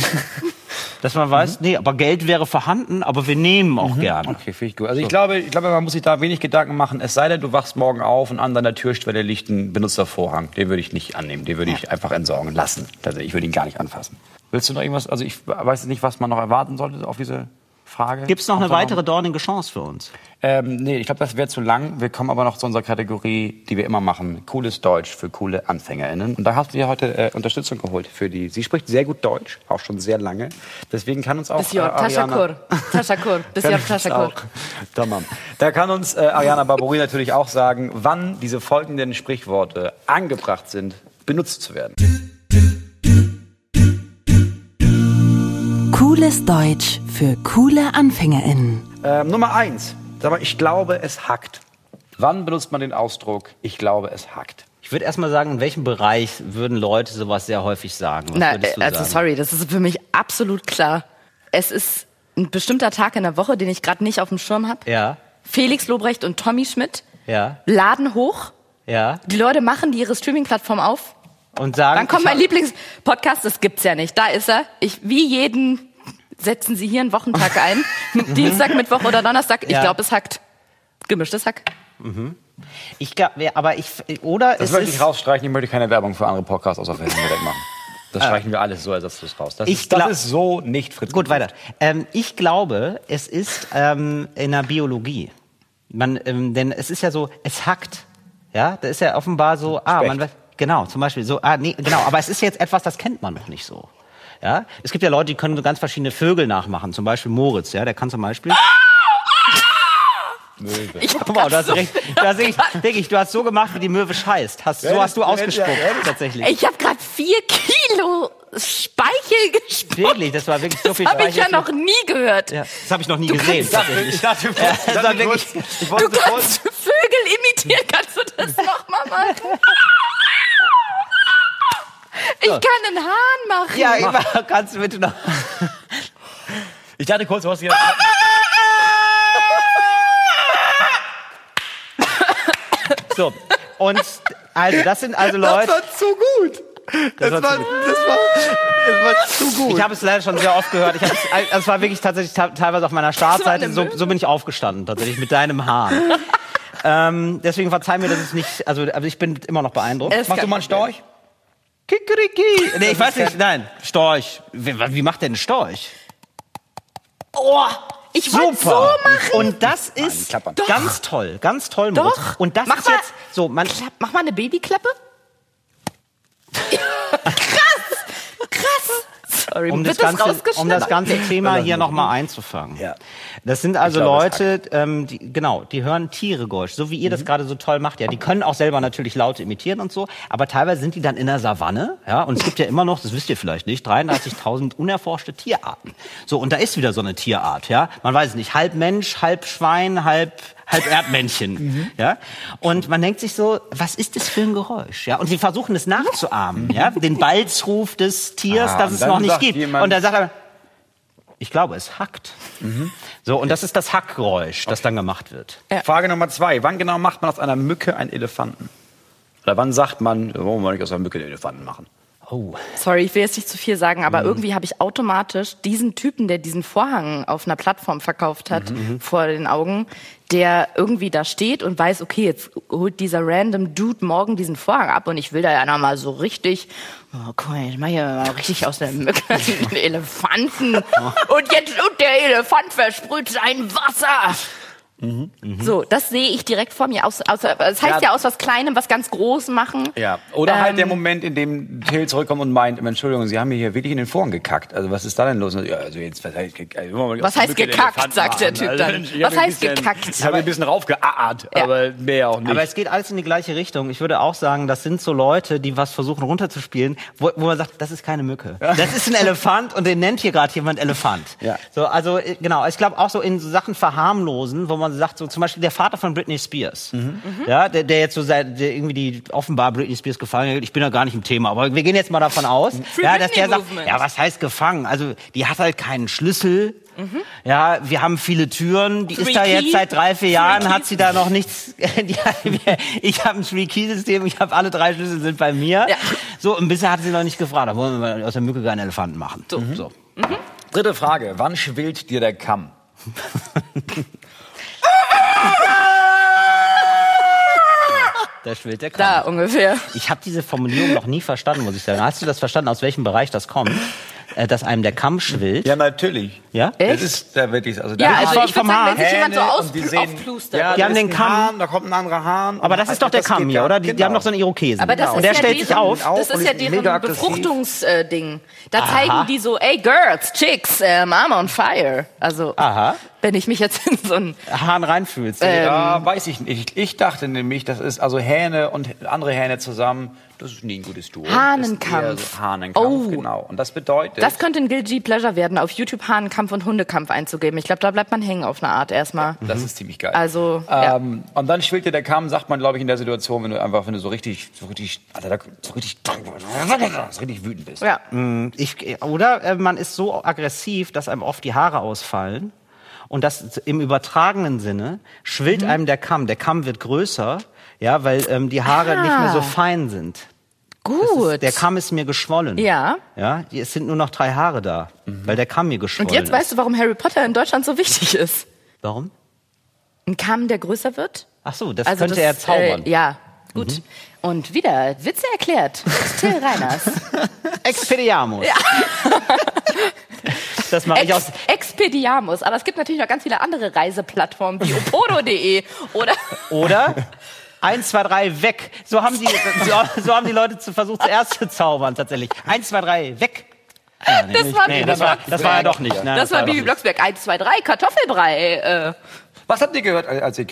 Dass man weiß, nee, aber Geld wäre vorhanden, aber wir nehmen auch gerne. Okay, finde ich gut. Also so. Ich glaube, man muss sich da wenig Gedanken machen, es sei denn, du wachst morgen auf und an deiner Türschwelle liegt ein Benutzervorhang. Den würde ich nicht annehmen, den würde ich einfach entsorgen lassen. Also ich würde ihn gar nicht anfassen. Willst du noch irgendwas, also ich weiß nicht, was man noch erwarten sollte auf diese Frage. Gibt es noch eine weitere dornige Chance für uns? Nee, ich glaube, das wäre zu lang. Wir kommen aber noch zu unserer Kategorie, die wir immer machen. Cooles Deutsch für coole AnfängerInnen. Und da hast du dir heute Unterstützung geholt für die. Sie spricht sehr gut Deutsch, auch schon sehr lange. Deswegen kann uns auch Ariana... Da kann uns Ariana Barboi natürlich auch sagen, wann diese folgenden Sprichworte angebracht sind, benutzt zu werden. Cooles Deutsch für coole AnfängerInnen. Nummer 1. Ich glaube, es hackt. Wann benutzt man den Ausdruck, ich glaube, es hackt? Ich würde erst mal sagen, in welchem Bereich würden Leute sowas sehr häufig sagen? Sorry, das ist für mich absolut klar. Es ist ein bestimmter Tag in der Woche, den ich gerade nicht auf dem Schirm habe. Ja. Felix Lobrecht und Tommy Schmidt laden hoch. Ja. Die Leute machen ihre Streaming-Plattform auf. Und sagen, dann kommt mein Lieblingspodcast, das gibt's ja nicht. Da ist er. Wie jeden setzen Sie hier einen Wochentag ein. Dienstag, Mittwoch oder Donnerstag. Ich glaube, es hackt. Gemischtes Hack. Mhm. Ich möchte ich rausstreichen. Ich möchte keine Werbung für andere Podcasts außer Facebook machen. Das streichen wir alles so ersatzlos raus. Das ist so nicht Fritz. Gut, weiter. Ich glaube, es ist in der Biologie. Denn es ist ja so, es hackt. Ja, da ist ja offenbar so, genau, zum Beispiel so, aber es ist jetzt etwas, das kennt man noch nicht so. Ja, es gibt ja Leute, die können so ganz verschiedene Vögel nachmachen, zum Beispiel Moritz, der kann zum Beispiel... Möwe. Du hast so gemacht, wie die Möwe scheißt. Hast du ausgespuckt, tatsächlich. Ich habe gerade 4 Kilo Speichel gespuckt. Wirklich, das war wirklich so viel Speichel. Das habe ich ja noch nie gehört. Ja. Das habe ich noch nie gesehen. Du kannst Vögel imitieren, kannst du das nochmal machen? Ich kann einen Hahn machen. Ja, kannst du bitte noch. Ich dachte kurz, du hast hier... So, und also das sind also Leute... Das war zu gut. Das war zu gut. Ich habe es leider schon sehr oft gehört. Das war wirklich tatsächlich teilweise auf meiner Startseite. So bin ich aufgestanden, tatsächlich, mit deinem Haar. Deswegen verzeih mir, dass es nicht... Also ich bin immer noch beeindruckt. Machst du mal einen Storch? Kikeriki. Nee, ich weiß nicht. Nein, Storch. Wie macht denn ein Storch? Oh! Ich wollte so machen. Und das ist ganz toll. Moritz. Doch. Und das ist jetzt so, mach mal eine Babyklappe. Krass. Krass! Sorry, um das ganze Thema hier nochmal einzufangen. Ja. Das sind also Leute, die hören Tiere Geräusch, so wie ihr das gerade so toll macht. Ja, die können auch selber natürlich Laute imitieren und so, aber teilweise sind die dann in der Savanne, ja, und es gibt ja immer noch, das wisst ihr vielleicht nicht, 33.000 unerforschte Tierarten. So, und da ist wieder so eine Tierart, ja. Man weiß nicht, halb Mensch, halb Schwein, halb Erdmännchen, ja. Und man denkt sich so, was ist das für ein Geräusch, ja? Und sie versuchen es nachzuahmen, ja, den Balzruf des Tiers, das es noch nicht gibt. Und dann sagt er, ich glaube, es hackt. So, und das ist das Hackgeräusch, das dann gemacht wird. Ja. Frage Nummer 2. Wann genau macht man aus einer Mücke einen Elefanten? Oder wann sagt man, wollen wir nicht aus einer Mücke einen Elefanten machen? Oh. Sorry, ich will jetzt nicht zu viel sagen, aber irgendwie habe ich automatisch diesen Typen, der diesen Vorhang auf einer Plattform verkauft hat, vor den Augen, der irgendwie da steht und weiß, okay, jetzt holt dieser random Dude morgen diesen Vorhang ab und ich will da ja nochmal so richtig, oh cool, ich mache hier mal richtig aus der Mücke einen Elefanten und der Elefant versprüht sein Wasser. So, das sehe ich direkt vor mir. Das heißt ja aus was Kleinem, was ganz Großem machen. Ja, oder halt der Moment, in dem Till zurückkommt und meint, Entschuldigung, Sie haben mir hier wirklich in den Vorhang gekackt. Also was ist da denn los? Ja, also jetzt, was heißt gekackt, sagt der Typ dann. Was heißt gekackt? Ich habe ein bisschen raufgeackert, aber mehr auch nicht. Aber es geht alles in die gleiche Richtung. Ich würde auch sagen, das sind so Leute, die was versuchen runterzuspielen, wo man sagt, das ist keine Mücke. Das ist ein Elefant und den nennt hier gerade jemand Elefant. Ja. So, also genau, ich glaube auch so in so Sachen verharmlosen, wo man sagt, so zum Beispiel der Vater von Britney Spears, ja, der jetzt so der irgendwie die offenbar Britney Spears gefangen hat. Ich bin ja gar nicht im Thema, aber wir gehen jetzt mal davon aus, ja, dass der sagt, ja, was heißt gefangen? Also die hat halt keinen Schlüssel. Ja, wir haben viele Türen. Die ist da jetzt seit 3-4 Jahren, hat sie da noch nichts. Ich habe ein 3-Key-System, ich habe alle 3 Schlüssel sind bei mir. Ja. So, und bisher hat sie noch nicht gefragt, da wollen wir aus der Mücke keinen Elefanten machen. So. Dritte Frage, wann schwillt dir der Kamm? Da schwillt der Kamm. Da ungefähr. Ich habe diese Formulierung noch nie verstanden, muss ich sagen. Hast du das verstanden, aus welchem Bereich das kommt? Dass einem der Kamm schwillt? Ja, natürlich. Ja? Echt? Das ist da wirklich... Also da ist also ich würde sagen, wenn sich jemand so aufplustert. Ja, die haben den Kamm. Hahn, da kommt ein anderer Hahn. Aber das ist doch der Kamm hier, oder? Die haben doch so einen Irokesen. Aber das ist ja stellt sich auf. Das ist ja deren Befruchtungsding. Da zeigen die so, ey, Girls, Chicks, I'm on fire. Also... Aha. Wenn ich mich jetzt in so einen Hahn reinfühlst. Ja, weiß ich nicht. Ich dachte nämlich, das ist also Hähne und andere Hähne zusammen. Das ist nie ein gutes Duo. Hahnenkampf. So Hahnenkampf, genau. Und das bedeutet... Das könnte ein Guilty Pleasure werden, auf YouTube Hahnenkampf und Hundekampf einzugeben. Ich glaube, da bleibt man hängen auf eine Art erstmal. Ja, das ist ziemlich geil. Also, ja. Und dann schwillt dir der Kamm, sagt man, glaube ich, in der Situation, wenn du so richtig wütend bist. Ja. Oder man ist so aggressiv, dass einem oft die Haare ausfallen. Und das im übertragenen Sinne schwillt einem der Kamm. Der Kamm wird größer, ja, weil die Haare nicht mehr so fein sind. Gut. Der Kamm ist mir geschwollen. Ja. Ja. Es sind nur noch 3 Haare da, weil der Kamm mir geschwollen ist. Und jetzt weißt du, warum Harry Potter in Deutschland so wichtig ist. Warum? Ein Kamm, der größer wird. Ach so, das könnte er zaubern. Ja, gut. Und wieder Witze erklärt. Till Reiners. Expediamus. Ja. Das mache ich aus Expediamus. Aber es gibt natürlich noch ganz viele andere Reiseplattformen wie opodo.de oder 123 weg. So haben die Leute versucht zuerst zu zaubern tatsächlich. 123 weg. Ja, das war ja doch nicht. Nein, das war Bibi Blocksberg. 123 Kartoffelbrei. Was habt ihr gehört?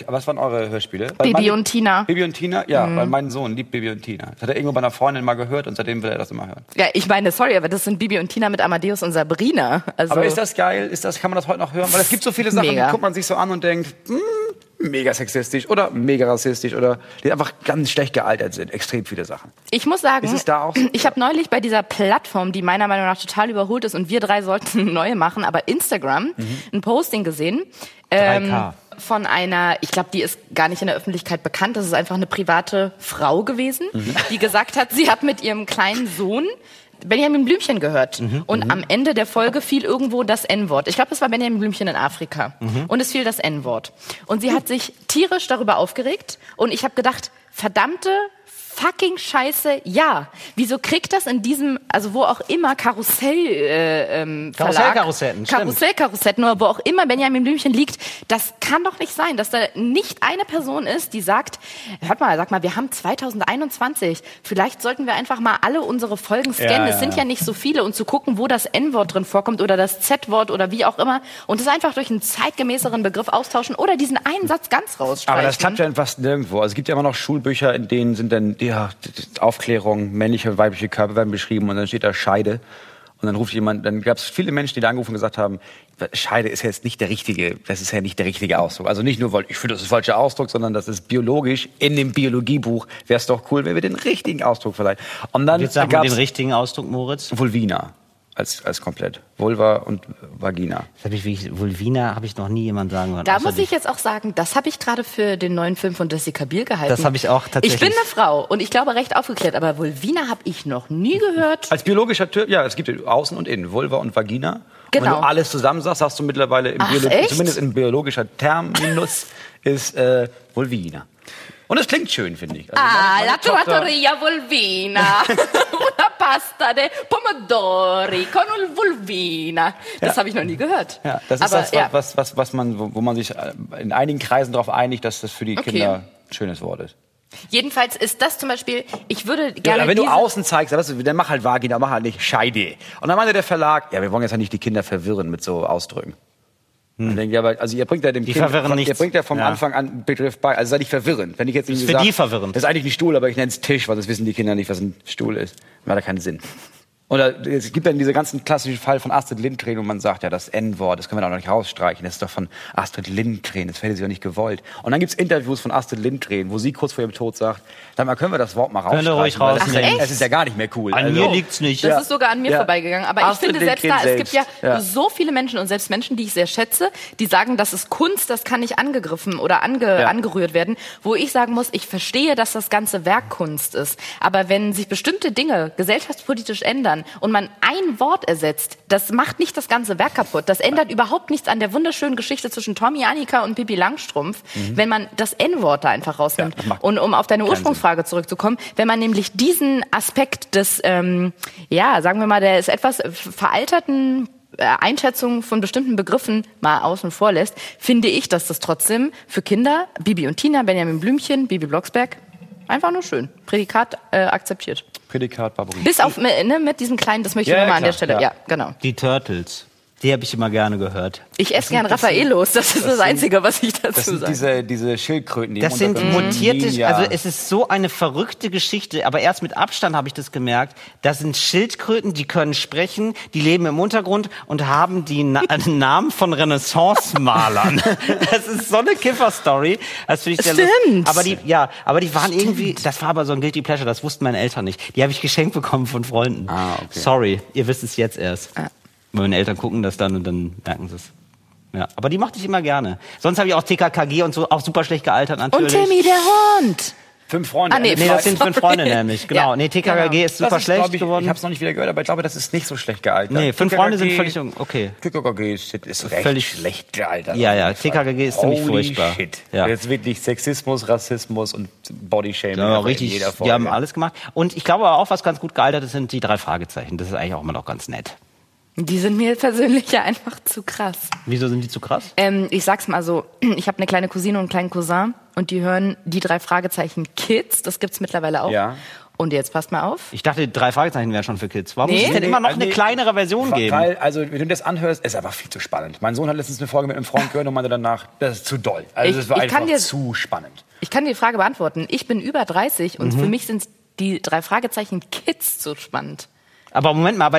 Was waren eure Hörspiele? Bibi und Tina. Bibi und Tina, ja, weil mein Sohn liebt Bibi und Tina. Das hat er irgendwo bei einer Freundin mal gehört und seitdem will er das immer hören. Ja, ich meine, sorry, aber das sind Bibi und Tina mit Amadeus und Sabrina. Also aber ist das geil? Kann man das heute noch hören? Weil es gibt so viele Sachen, die guckt man sich so an und denkt, mega sexistisch oder mega rassistisch oder die einfach ganz schlecht gealtert sind. Extrem viele Sachen. Ich muss sagen, ist es da auch so? Ich habe neulich bei dieser Plattform, die meiner Meinung nach total überholt ist und wir 3 sollten eine neue machen, aber Instagram, ein Posting gesehen. 3K. Von einer, ich glaube, die ist gar nicht in der Öffentlichkeit bekannt, das ist einfach eine private Frau gewesen, die gesagt hat, sie hat mit ihrem kleinen Sohn Benjamin Blümchen gehört. Und am Ende der Folge fiel irgendwo das N-Wort. Ich glaube, es war Benjamin Blümchen in Afrika. Und es fiel das N-Wort. Und sie hat sich tierisch darüber aufgeregt. Und ich habe gedacht, verdammte fucking Scheiße, ja. Wieso kriegt das in diesem, also wo auch immer, Karussellkassetten oder wo auch immer Benjamin Blümchen liegt, das kann doch nicht sein, dass da nicht eine Person ist, die sagt, hört mal, sag mal, wir haben 2021, vielleicht sollten wir einfach mal alle unsere Folgen scannen, es sind ja nicht so viele, und zu gucken, wo das N-Wort drin vorkommt oder das Z-Wort oder wie auch immer, und es einfach durch einen zeitgemäßeren Begriff austauschen oder diesen einen Satz ganz rausstreichen. Aber das klappt ja fast nirgendwo. Also es gibt ja immer noch Schulbücher, in denen sind dann Aufklärung, männliche und weibliche Körper werden beschrieben und dann steht da Scheide. Und dann ruft jemand, dann gab es viele Menschen, die da angerufen und gesagt haben, Scheide ist ja jetzt nicht der richtige, das ist ja nicht der richtige Ausdruck. Also nicht nur, weil ich finde, das ist der falsche Ausdruck, sondern das ist biologisch, in dem Biologiebuch wäre es doch cool, wenn wir den richtigen Ausdruck verleihen. Und dann jetzt sagen wir den richtigen Ausdruck, Moritz? Vulvina. Als komplett. Vulva und Vagina. Vulvina habe ich noch nie jemand sagen hören. Da muss ich jetzt auch sagen, das habe ich gerade für den neuen Film von Jessica Biel gehalten. Das habe ich auch tatsächlich. Ich bin eine Frau und ich glaube recht aufgeklärt, aber Vulvina habe ich noch nie gehört. Als biologischer Typ, ja, es gibt außen und innen, Vulva und Vagina. Genau. Und wenn du alles zusammen sagst, hast du mittlerweile, zumindest in biologischer Terminus, ist Vulvina. Und es klingt schön, finde ich. Also la trattoria Vulvina. Una pasta de pomodori con Vulvina. Das habe ich noch nie gehört. Ja, das ist was man, wo man sich in einigen Kreisen darauf einigt, dass das für die Kinder ein schönes Wort ist. Jedenfalls ist das zum Beispiel, ich würde gerne... Ja, wenn du außen zeigst, dann mach halt Vagina, mach halt nicht Scheide. Und dann meinte der Verlag, ja, wir wollen jetzt ja nicht die Kinder verwirren mit so Ausdrücken. Denke, aber, also ihr bringt ja dem Kind, ihr bringt ja vom Anfang an einen Begriff bei. Also sei nicht verwirrend. Wenn ich jetzt nicht für die verwirrend. Das ist eigentlich ein Stuhl, aber ich nenne es Tisch, weil das wissen die Kinder nicht, was ein Stuhl ist. Macht ja keinen Sinn. Oder es gibt dann diesen ganzen klassischen Fall von Astrid Lindgren, wo man sagt, ja, das N-Wort, das können wir doch noch nicht rausstreichen. Das ist doch von Astrid Lindgren, das hätte sie doch nicht gewollt. Und dann gibt's Interviews von Astrid Lindgren, wo sie kurz vor ihrem Tod sagt, sag mal, können wir das Wort mal rausstreichen? Es ist ja gar nicht mehr cool. An mir liegt's nicht. Das ist sogar an mir vorbeigegangen. Aber Astrid ich finde selbst, es gibt ja so viele Menschen und selbst Menschen, die ich sehr schätze, die sagen, das ist Kunst, das kann nicht angegriffen oder angerührt werden. Wo ich sagen muss, ich verstehe, dass das ganze Werk Kunst ist. Aber wenn sich bestimmte Dinge gesellschaftspolitisch ändern, und man ein Wort ersetzt, das macht nicht das ganze Werk kaputt. Das ändert überhaupt nichts an der wunderschönen Geschichte zwischen Tommy, Annika und Pippi Langstrumpf, wenn man das N-Wort da einfach rausnimmt. Ja, und um auf deine Ursprungsfrage zurückzukommen, wenn man nämlich diesen Aspekt des, sagen wir mal, der ist etwas veralterten Einschätzungen von bestimmten Begriffen mal außen vor lässt, finde ich, dass das trotzdem für Kinder, Bibi und Tina, Benjamin Blümchen, Bibi Blocksberg, einfach nur schön. Prädikat akzeptiert. Prädikat Barbarie. Bis auf mit diesem kleinen, das möchte ich nochmal an der Stelle. Ja, genau. Die Turtles, die habe ich immer gerne gehört. Ich esse gern Raffaellos, das ist das Einzige, was ich dazu sage. Diese Schildkröten, die das sind mutierte, also es ist so eine verrückte Geschichte, aber erst mit Abstand habe ich das gemerkt. Das sind Schildkröten, die können sprechen, die leben im Untergrund und haben die Namen von Renaissance-Malern. Das ist so eine Kiffer-Story. Das finde ich sehr lustig. Aber die waren irgendwie, das war aber so ein Guilty Pleasure, das wussten meine Eltern nicht. Die habe ich geschenkt bekommen von Freunden. Ah, okay. Sorry, ihr wisst es jetzt erst. Meine Eltern gucken das dann und dann merken sie es. Ja, aber die mochte ich immer gerne. Sonst habe ich auch TKKG und so, auch super schlecht gealtert natürlich. Und Timmy, der Hund! 5 Freunde. Das sind 5 Freunde nämlich. Genau. Ja, TKKG ist super schlecht geworden. Ich habe es noch nicht wieder gehört, aber ich glaube, das ist nicht so schlecht gealtert. Nee, 5 Freunde sind völlig okay. TKKG ist recht völlig schlecht gealtert. Ja, TKKG ist ziemlich furchtbar. Shit. Ja. Jetzt wirklich Sexismus, Rassismus und Bodyshaming. Ja, richtig. Die haben alles gemacht. Und ich glaube auch, was ganz gut gealtert ist, sind die 3 Fragezeichen. Das ist eigentlich auch immer noch ganz nett. Die sind mir persönlich ja einfach zu krass. Wieso sind die zu krass? Ich sag's mal so, ich habe eine kleine Cousine und einen kleinen Cousin und die hören die 3 Fragezeichen Kids, das gibt's mittlerweile auch. Ja. Und jetzt passt mal auf. Ich dachte, 3 Fragezeichen wären schon für Kids. Warum muss es denn immer noch eine kleinere Version geben? Weil, wenn du das anhörst, ist einfach viel zu spannend. Mein Sohn hat letztens eine Folge mit einem Freund gehört und meinte danach, das ist zu doll. Also es war einfach zu spannend. Ich kann dir die Frage beantworten. Ich bin über 30 und für mich sind die 3 Fragezeichen Kids zu spannend. Aber Moment mal,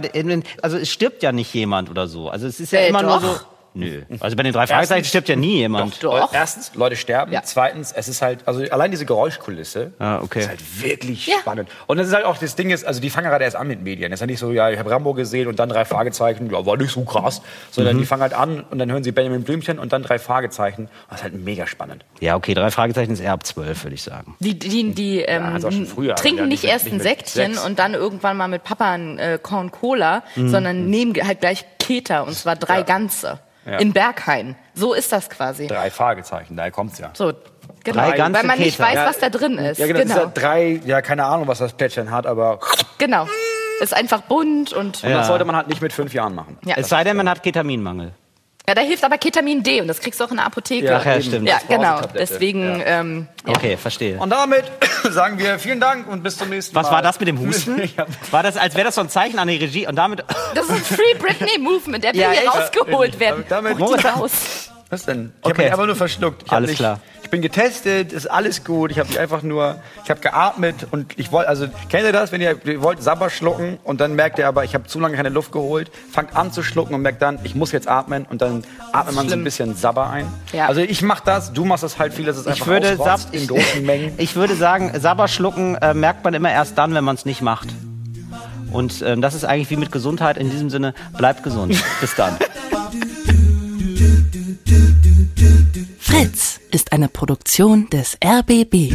also es stirbt ja nicht jemand oder so. Also es ist ja immer doch. Nur so. Nö. Also bei den 3 Fragezeichen stirbt ja nie jemand. Doch. Erstens, Leute sterben. Ja. Zweitens, es ist halt, also allein diese Geräuschkulisse ist halt wirklich spannend. Und das ist halt auch, das Ding ist, also die fangen gerade erst an mit Medien. Das ist ja nicht so, ich habe Rambo gesehen und dann 3 Fragezeichen, war nicht so krass. Sondern die fangen halt an und dann hören sie Benjamin Blümchen und dann 3 Fragezeichen. Das ist halt mega spannend. Ja, okay, 3 Fragezeichen ist eher ab 12, würde ich sagen. Die trinken nicht erst ein Säckchen und dann irgendwann mal mit Papa ein Korn Cola, sondern nehmen halt gleich Keta und zwar 3 ganze. Ja. In Berghain. So ist das quasi. 3 Fragezeichen, daher kommt's ja. So, Genau. Drei ganze weil man nicht Käfer. Weiß, was da drin ist. Ja, genau. Das ist ja drei, ja, keine Ahnung, was das Plättchen hat, aber... Genau. Ist einfach bunt und... Ja. Und das sollte man halt nicht mit 5 Jahren machen. Ja. Es sei denn, man hat Ketaminmangel. Ja, da hilft aber Ketamin D und das kriegst du auch in der Apotheke. Ja, ja stimmt. Ja, genau. Deswegen. Ja. Ja. Okay, verstehe. Und damit sagen wir vielen Dank und bis zum nächsten Mal. Was war das mit dem Husten? War das, als wäre das so ein Zeichen an die Regie? Und damit. Das ist ein Free Britney Movement, der will hier rausgeholt werden. Damit raus. Was denn? Ich habe mich einfach nur verschluckt. Alles klar. Ich bin getestet, ist alles gut. Ich habe mich einfach nur, ich habe geatmet und ich wollte, also kennt ihr das, wenn ihr wollt Sabber schlucken und dann merkt ihr aber, ich habe zu lange keine Luft geholt, fangt an zu schlucken und merkt dann, ich muss jetzt atmen und dann atmet man so ein bisschen Sabber ein. Ja. Also ich mache das, du machst das halt viel, das ist einfach ausrotzt in großen Mengen. Ich würde sagen, Sabber schlucken merkt man immer erst dann, wenn man es nicht macht. Und das ist eigentlich wie mit Gesundheit, in diesem Sinne, bleibt gesund. Bis dann. Fritz ist eine Produktion des RBB.